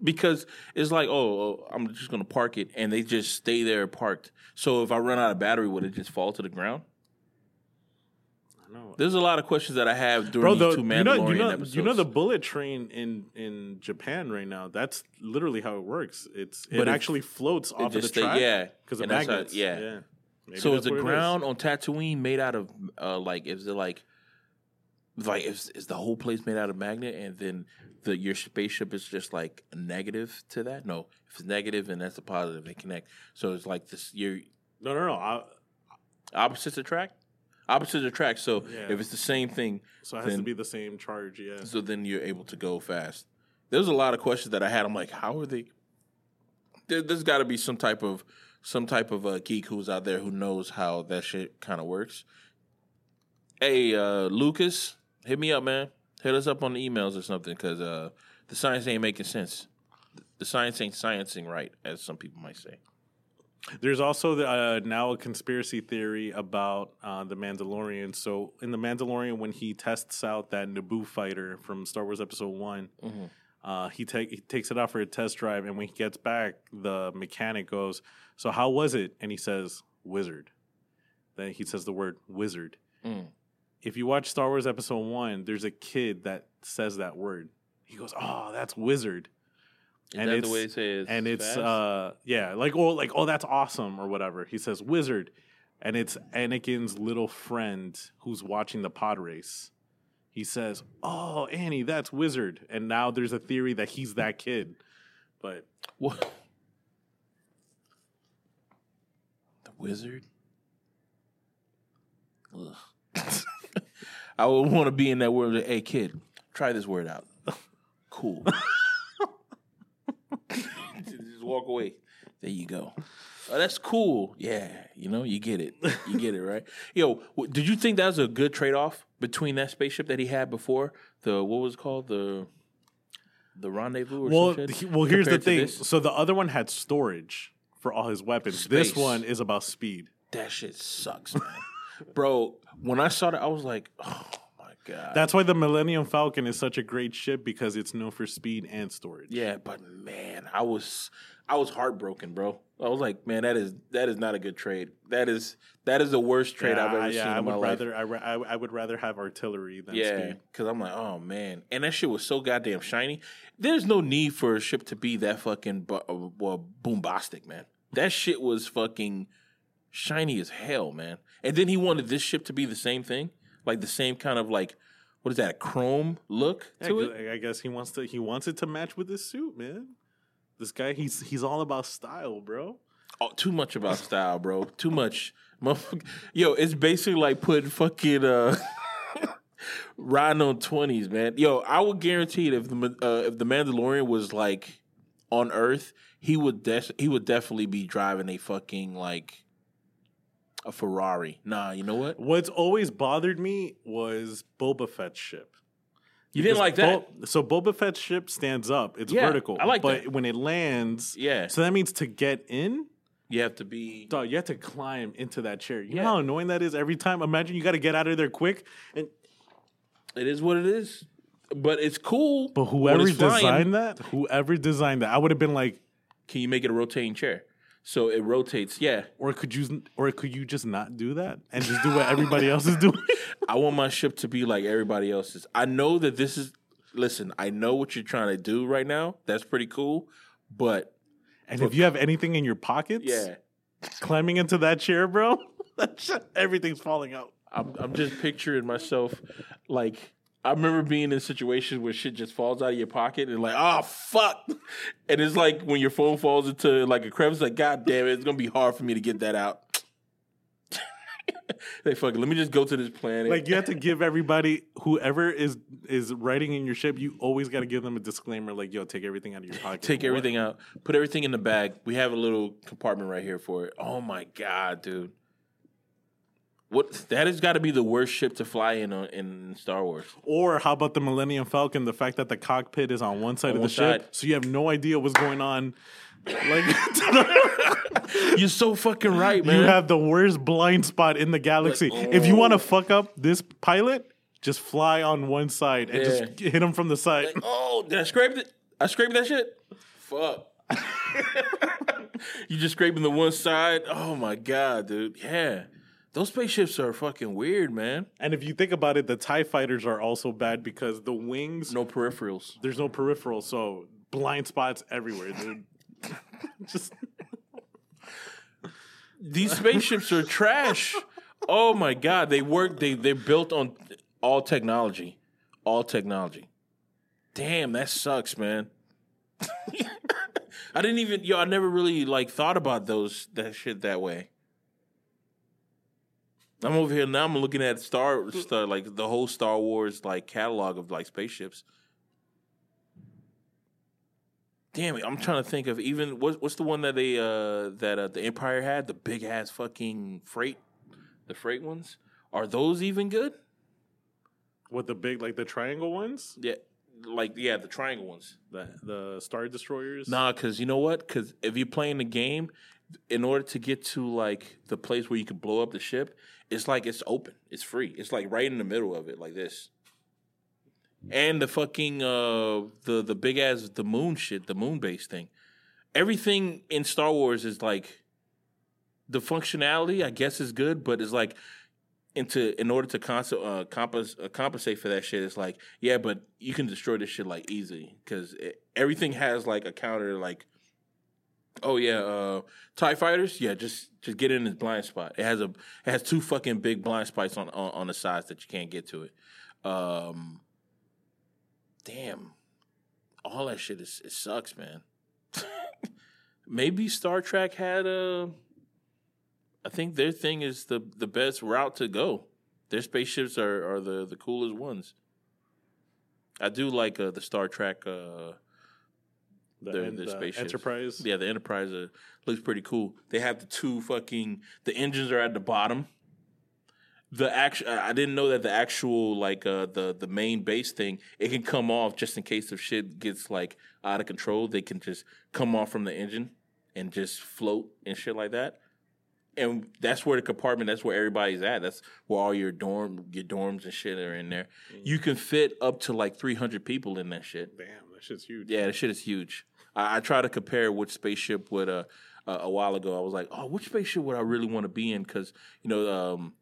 Because it's like, oh, oh, I'm just going to park it, and they just stay there parked. So if I run out of battery, would it just fall to the ground? I know. There's a lot of questions that I have during Bro, the two Mandalorian you know, you know, episodes. You know the bullet train in, in Japan right now? That's literally how it works. It's It, it actually floats it off of the track. Stay, yeah. Because of magnets. How, yeah. yeah. Maybe so is the ground is. on Tatooine made out of, uh, like, is it like... Like, is, is the whole place made out of magnet, and then the your spaceship is just like a negative to that? No, if it's negative and that's a positive, they connect. So it's like this. You're no, no, no. I, opposites attract. Opposites attract. So yeah. if it's the same thing, so it has then, to be the same charge. Yeah. So then you're able to go fast. There's a lot of questions that I had. I'm like, how are they? There, there's got to be some type of some type of a geek who's out there who knows how that shit kind of works. Hey, uh, Lucas. Hit me up, man. Hit us up on the emails or something, because uh, the science ain't making sense. The science ain't sciencing right, as some people might say. There's also the, uh, now a conspiracy theory about uh, The Mandalorian. So in The Mandalorian, when he tests out that Naboo fighter from Star Wars Episode One, mm-hmm. uh, he, ta- he takes it out for a test drive, and when he gets back, the mechanic goes, "So how was it?" And he says, "Wizard." Then he says the word wizard. Mm. If you watch Star Wars Episode One, there's a kid that says that word. He goes, "Oh, that's wizard." Is and that it's, the way they say it? And it's, uh, yeah, like oh, like oh, that's awesome or whatever. He says wizard, and it's Anakin's little friend who's watching the pod race. He says, "Oh, Annie, that's wizard." And now there's a theory that he's that kid. But what? The wizard? Ugh. I would want to be in that word. Hey, kid, try this word out. Cool. Just walk away. There you go. Oh, that's cool. Yeah, you know, you get it. You get it, right? Yo, did you think that was a good trade-off between that spaceship that he had before? The, what was it called? The the rendezvous or well, some shit? Well, here's the thing. So the other one had storage for all his weapons. Space. This one is about speed. That shit sucks, man. Bro, when I saw that, I was like, oh, my God. That's why the Millennium Falcon is such a great ship, because it's known for speed and storage. Yeah, but, man, I was I was heartbroken, bro. I was like, man, that is that is not a good trade. That is that is the worst trade yeah, I've ever yeah, seen I in would my rather, life. I, I would rather have artillery than yeah, speed. Yeah, because I'm like, oh, man. And that shit was so goddamn shiny. There's no need for a ship to be that fucking bo- well, boombastic, man. That shit was fucking... shiny as hell, man. And then he wanted this ship to be the same thing, like the same kind of like, what is that, a chrome look yeah, to it? I guess he wants to. He wants it to match with his suit, man. This guy, he's he's all about style, bro. Oh, too much about style, bro. Too much, yo. It's basically like putting fucking uh, riding on twenties, man. Yo, I would guarantee it if the uh, if the Mandalorian was like on Earth, he would def- he would definitely be driving a fucking like. A Ferrari. Nah, you know what? What's always bothered me was Boba Fett's ship. You didn't like that? Bo- so Boba Fett's ship stands up. It's yeah, vertical. I like but that. But when it lands, yeah. So that means to get in, you have to be... Dog, you have to climb into that chair. You yeah. know how annoying that is every time? Imagine you got to get out of there quick. And it is what it is. But it's cool. But whoever designed flying, that, whoever designed that, I would have been like... Can you make it a rotating chair? So it rotates, yeah. Or could you, or could you just not do that and just do what everybody else is doing? I want my ship to be like everybody else's. I know that this is. Listen, I know what you're trying to do right now. That's pretty cool, but and for, if you have anything in your pockets, yeah, climbing into that chair, bro, everything's falling out. I'm, I'm just picturing myself like I remember being in situations where shit just falls out of your pocket and like, oh, fuck. And it's like when your phone falls into like a crevice, like, God damn it, it's going to be hard for me to get that out. They fuck it, let me just go to this planet. Like, you have to give everybody, whoever is is writing in your ship, you always got to give them a disclaimer, like, yo, take everything out of your pocket. Take everything out. Put everything in the bag. We have a little compartment right here for it. Oh, my God, dude. What that has got to be the worst ship to fly in uh, in Star Wars. Or how about the Millennium Falcon? The fact that the cockpit is on one side on of one the side. ship, so you have no idea what's going on. Like, you're so fucking right, man. You have the worst blind spot in the galaxy. Like, oh. If you want to fuck up this pilot, just fly on one side and yeah. just hit him from the side. Like, oh, did I scrape it? I scraped that shit. Fuck. You just scraping the one side. Oh my God, dude. Yeah. Those spaceships are fucking weird, man. And if you think about it, the TIE fighters are also bad because the wings... No peripherals. There's no peripherals, so blind spots everywhere, dude. Just... These spaceships are trash. Oh, my God. They work... They, they're built on all technology. All technology. Damn, that sucks, man. I didn't even... Yo, I never really, like, thought about those that shit that way. I'm over here now. I'm looking at Star, Star, like the whole Star Wars like catalog of like spaceships. Damn it! I'm trying to think of even what, what's the one that they uh, that uh, the Empire had, the big ass fucking freight, the freight ones. Are those even good? What the big like the triangle ones? Yeah, like yeah, the triangle ones. The the Star Destroyers. Nah, because you know what? Because if you're playing the game, in order to get to like the place where you can blow up the ship. It's like it's open. It's free. It's like right in the middle of it, like this. And the fucking uh, the the big ass the moon shit, the moon base thing. Everything in Star Wars is like the functionality, I guess, is good, but it's like into in order to cons- uh, comp- uh, compensate for that shit, it's like yeah, but you can destroy this shit like easy because everything has like a counter, like. Oh yeah, uh, TIE fighters. Yeah, just just get in this blind spot. It has a it has two fucking big blind spots on, on, on the sides that you can't get to it. Um, damn, all that shit is it sucks, man. Maybe Star Trek had a. I think their thing is the, the best route to go. Their spaceships are, are the, the coolest ones. I do like uh, the Star Trek. Uh, The, their, their the Enterprise. Yeah, the Enterprise uh, looks pretty cool. They have the two fucking... The engines are at the bottom. The actual, I didn't know that the actual, like, uh, the, the main base thing, it can come off just in case if shit gets, like, out of control. They can just come off from the engine and just float and shit like that. And that's where the compartment, that's where everybody's at. That's where all your dorm, your dorms and shit are in there. Mm. You can fit up to, like, three hundred people in that shit. Damn, that shit's huge. Yeah, that shit is huge. I, I try to compare which spaceship would uh, uh, a while ago. I was like, oh, which spaceship would I really want to be in? Because you know, um,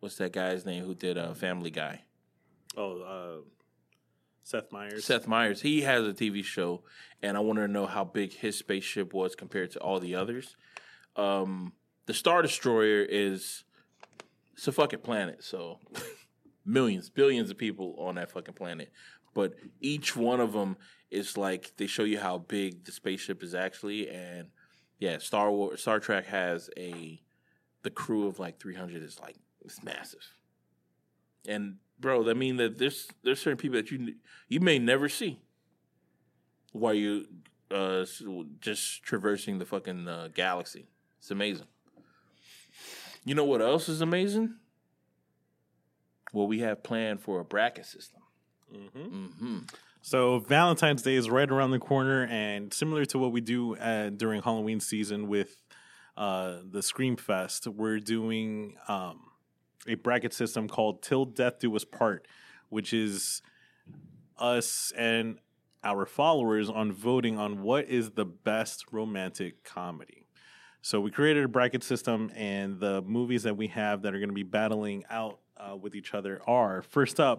what's that guy's name who did uh, Family Guy? Oh, uh, Seth Meyers. Seth Meyers. He has a T V show, and I wanted to know how big his spaceship was compared to all the others. Um, the Star Destroyer is it's a fucking planet, so millions, billions of people on that fucking planet. But each one of them is like they show you how big the spaceship is actually, and yeah, Star Wars, Star Trek has a the crew of like three hundred is like it's massive. And bro, I mean that there's there's certain people that you you may never see while you uh, just traversing the fucking uh, galaxy. It's amazing. You know what else is amazing? Well, we have planned for a bracket system. Mm-hmm. Mm-hmm. So Valentine's Day is right around the corner, and similar to what we do uh, during Halloween season with uh, the Scream Fest, we're doing um, a bracket system called Till Death Do Us Part, which is us and our followers on voting on what is the best romantic comedy. So we created a bracket system, and the movies that we have that are going to be battling out Uh, with each other are, first up,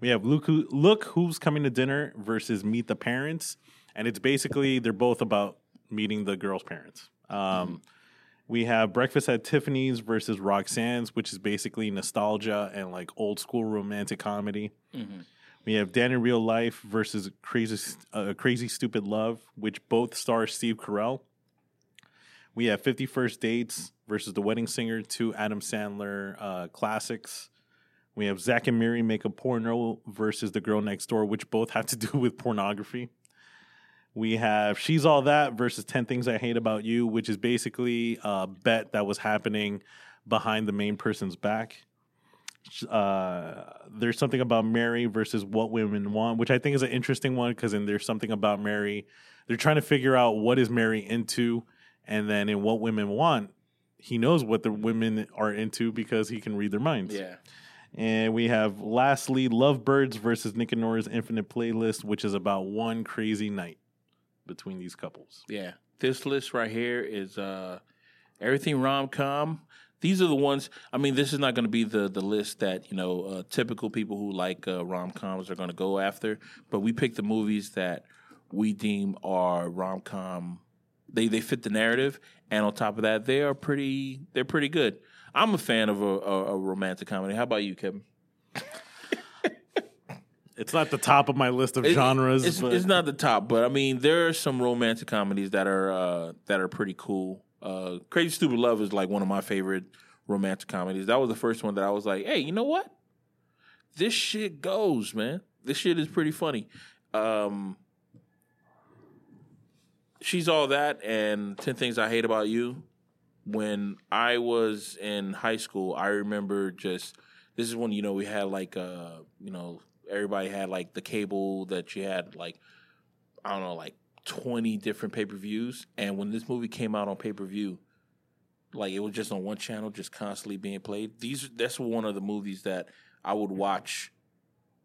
we have Luke, Who, Look Who's Coming to Dinner versus Meet the Parents. And it's basically, they're both about meeting the girl's parents. Um, mm-hmm. We have Breakfast at Tiffany's versus Roxanne's, which is basically nostalgia and like old school romantic comedy. Mm-hmm. We have Dan in Real Life versus Crazy uh, Crazy Stupid Love, which both star Steve Carell. We have fifty-first Dates versus The Wedding Singer, two Adam Sandler uh, classics. We have Zack and Miri Make a Porno versus The Girl Next Door, which both have to do with pornography. We have She's All That versus ten Things I Hate About You, which is basically a bet that was happening behind the main person's back. Uh, there's Something About Mary versus What Women Want, which I think is an interesting one because in There's Something About Mary, they're trying to figure out what is Mary into, and then in What Women Want, he knows what the women are into because he can read their minds. Yeah. And we have lastly Lovebirds versus Nick and Nora's Infinite Playlist, which is about one crazy night between these couples. Yeah. This list right here is uh, everything rom-com. These are the ones, I mean, this is not going to be the, the list that, you know, uh, typical people who like uh, rom-coms are going to go after, but we pick the movies that we deem are rom-com. They they fit the narrative, and on top of that, they are pretty, they're pretty good. I'm a fan of a, a, a romantic comedy. How about you, Kevin? It's not the top of my list of it, genres. It's, but... it's not the top, but I mean, there are some romantic comedies that are uh, that are pretty cool. Uh, Crazy Stupid Love is like one of my favorite romantic comedies. That was the first one that I was like, hey, you know what? This shit goes, man. This shit is pretty funny. Um, She's All That and ten Things I Hate About You. When I was in high school, I remember just, this is when, you know, we had like, uh, you know, everybody had like the cable that you had like, I don't know, like twenty different pay-per-views. And when this movie came out on pay-per-view, like it was just on one channel, just constantly being played. These, that's one of the movies that I would watch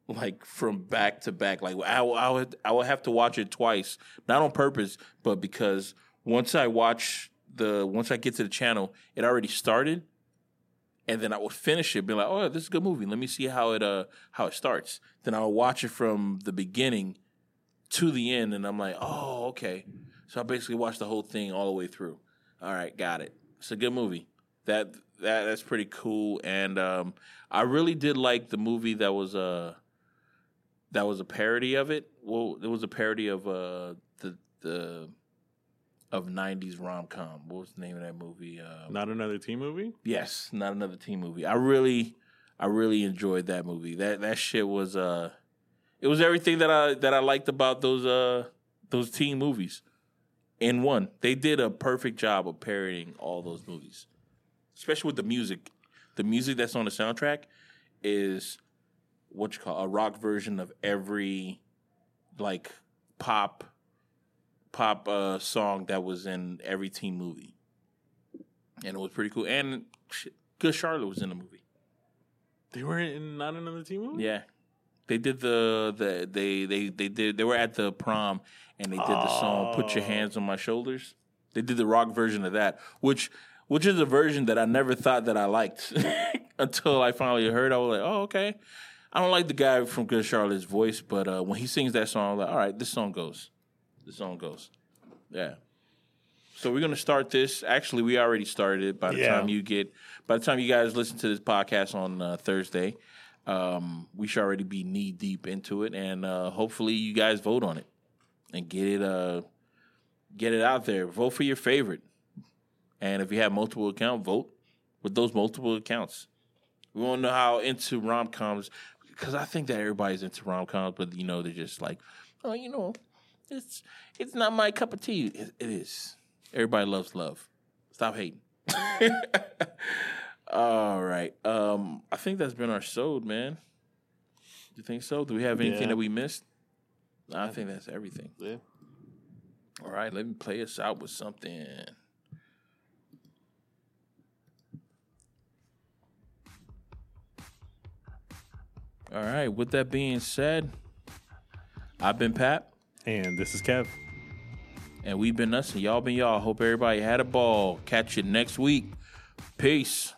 like from back to back. Like I, I would, I would have to watch it twice, not on purpose, but because once I watch the, once I get to the channel, it already started, and then I would finish it, be like, oh, this is a good movie. Let me see how it, uh, how it starts. Then I would watch it from the beginning to the end, and I'm like, oh, okay. So I basically watched the whole thing all the way through. All right, got it. It's a good movie. That that that's pretty cool. And um, I really did like the movie that was a that was a parody of it. Well, it was a parody of uh, the the of nineties rom com. What was the name of that movie? Um, Not Another Teen Movie. Yes, Not Another Teen Movie. I really I really enjoyed that movie. That that shit was. Uh, It was everything that I that I liked about those uh those teen movies in one. They did a perfect job of parodying all those movies, especially with the music. The music that's on the soundtrack is what you call a rock version of every like pop pop uh, song that was in every teen movie, and it was pretty cool. And Good Charlotte was in the movie. They were in Not Another Teen Movie? Yeah. They did the, the they they they did they were at the prom and they did oh. the song "Put Your Hands on My Shoulders." They did the rock version of that, which which is a version that I never thought that I liked until I finally heard. I was like, "Oh, okay." I don't like the guy from Good Charlotte's voice, but uh, when he sings that song, I'm like, "All right, this song goes, this song goes." Yeah. So we're gonna start this. Actually, we already started it. By the yeah. time you get, by the time you guys listen to this podcast on uh, Thursday. Um, we should already be knee deep into it, and uh, hopefully you guys vote on it and get it, uh, get it out there. Vote for your favorite, and if you have multiple accounts, vote with those multiple accounts. We want to know how into rom coms, because I think that everybody's into rom coms, but you know they're just like, oh, you know, it's it's not my cup of tea. It, it is. Everybody loves love. Stop hating. All right. Um, I think that's been our sode, man. Do you think so? Do we have anything yeah. that we missed? No, I think that's everything. Yeah. All right. Let me play us out with something. All right. With that being said, I've been Pat. And this is Kev. And we've been us, and y'all been y'all. Hope everybody had a ball. Catch you next week. Peace.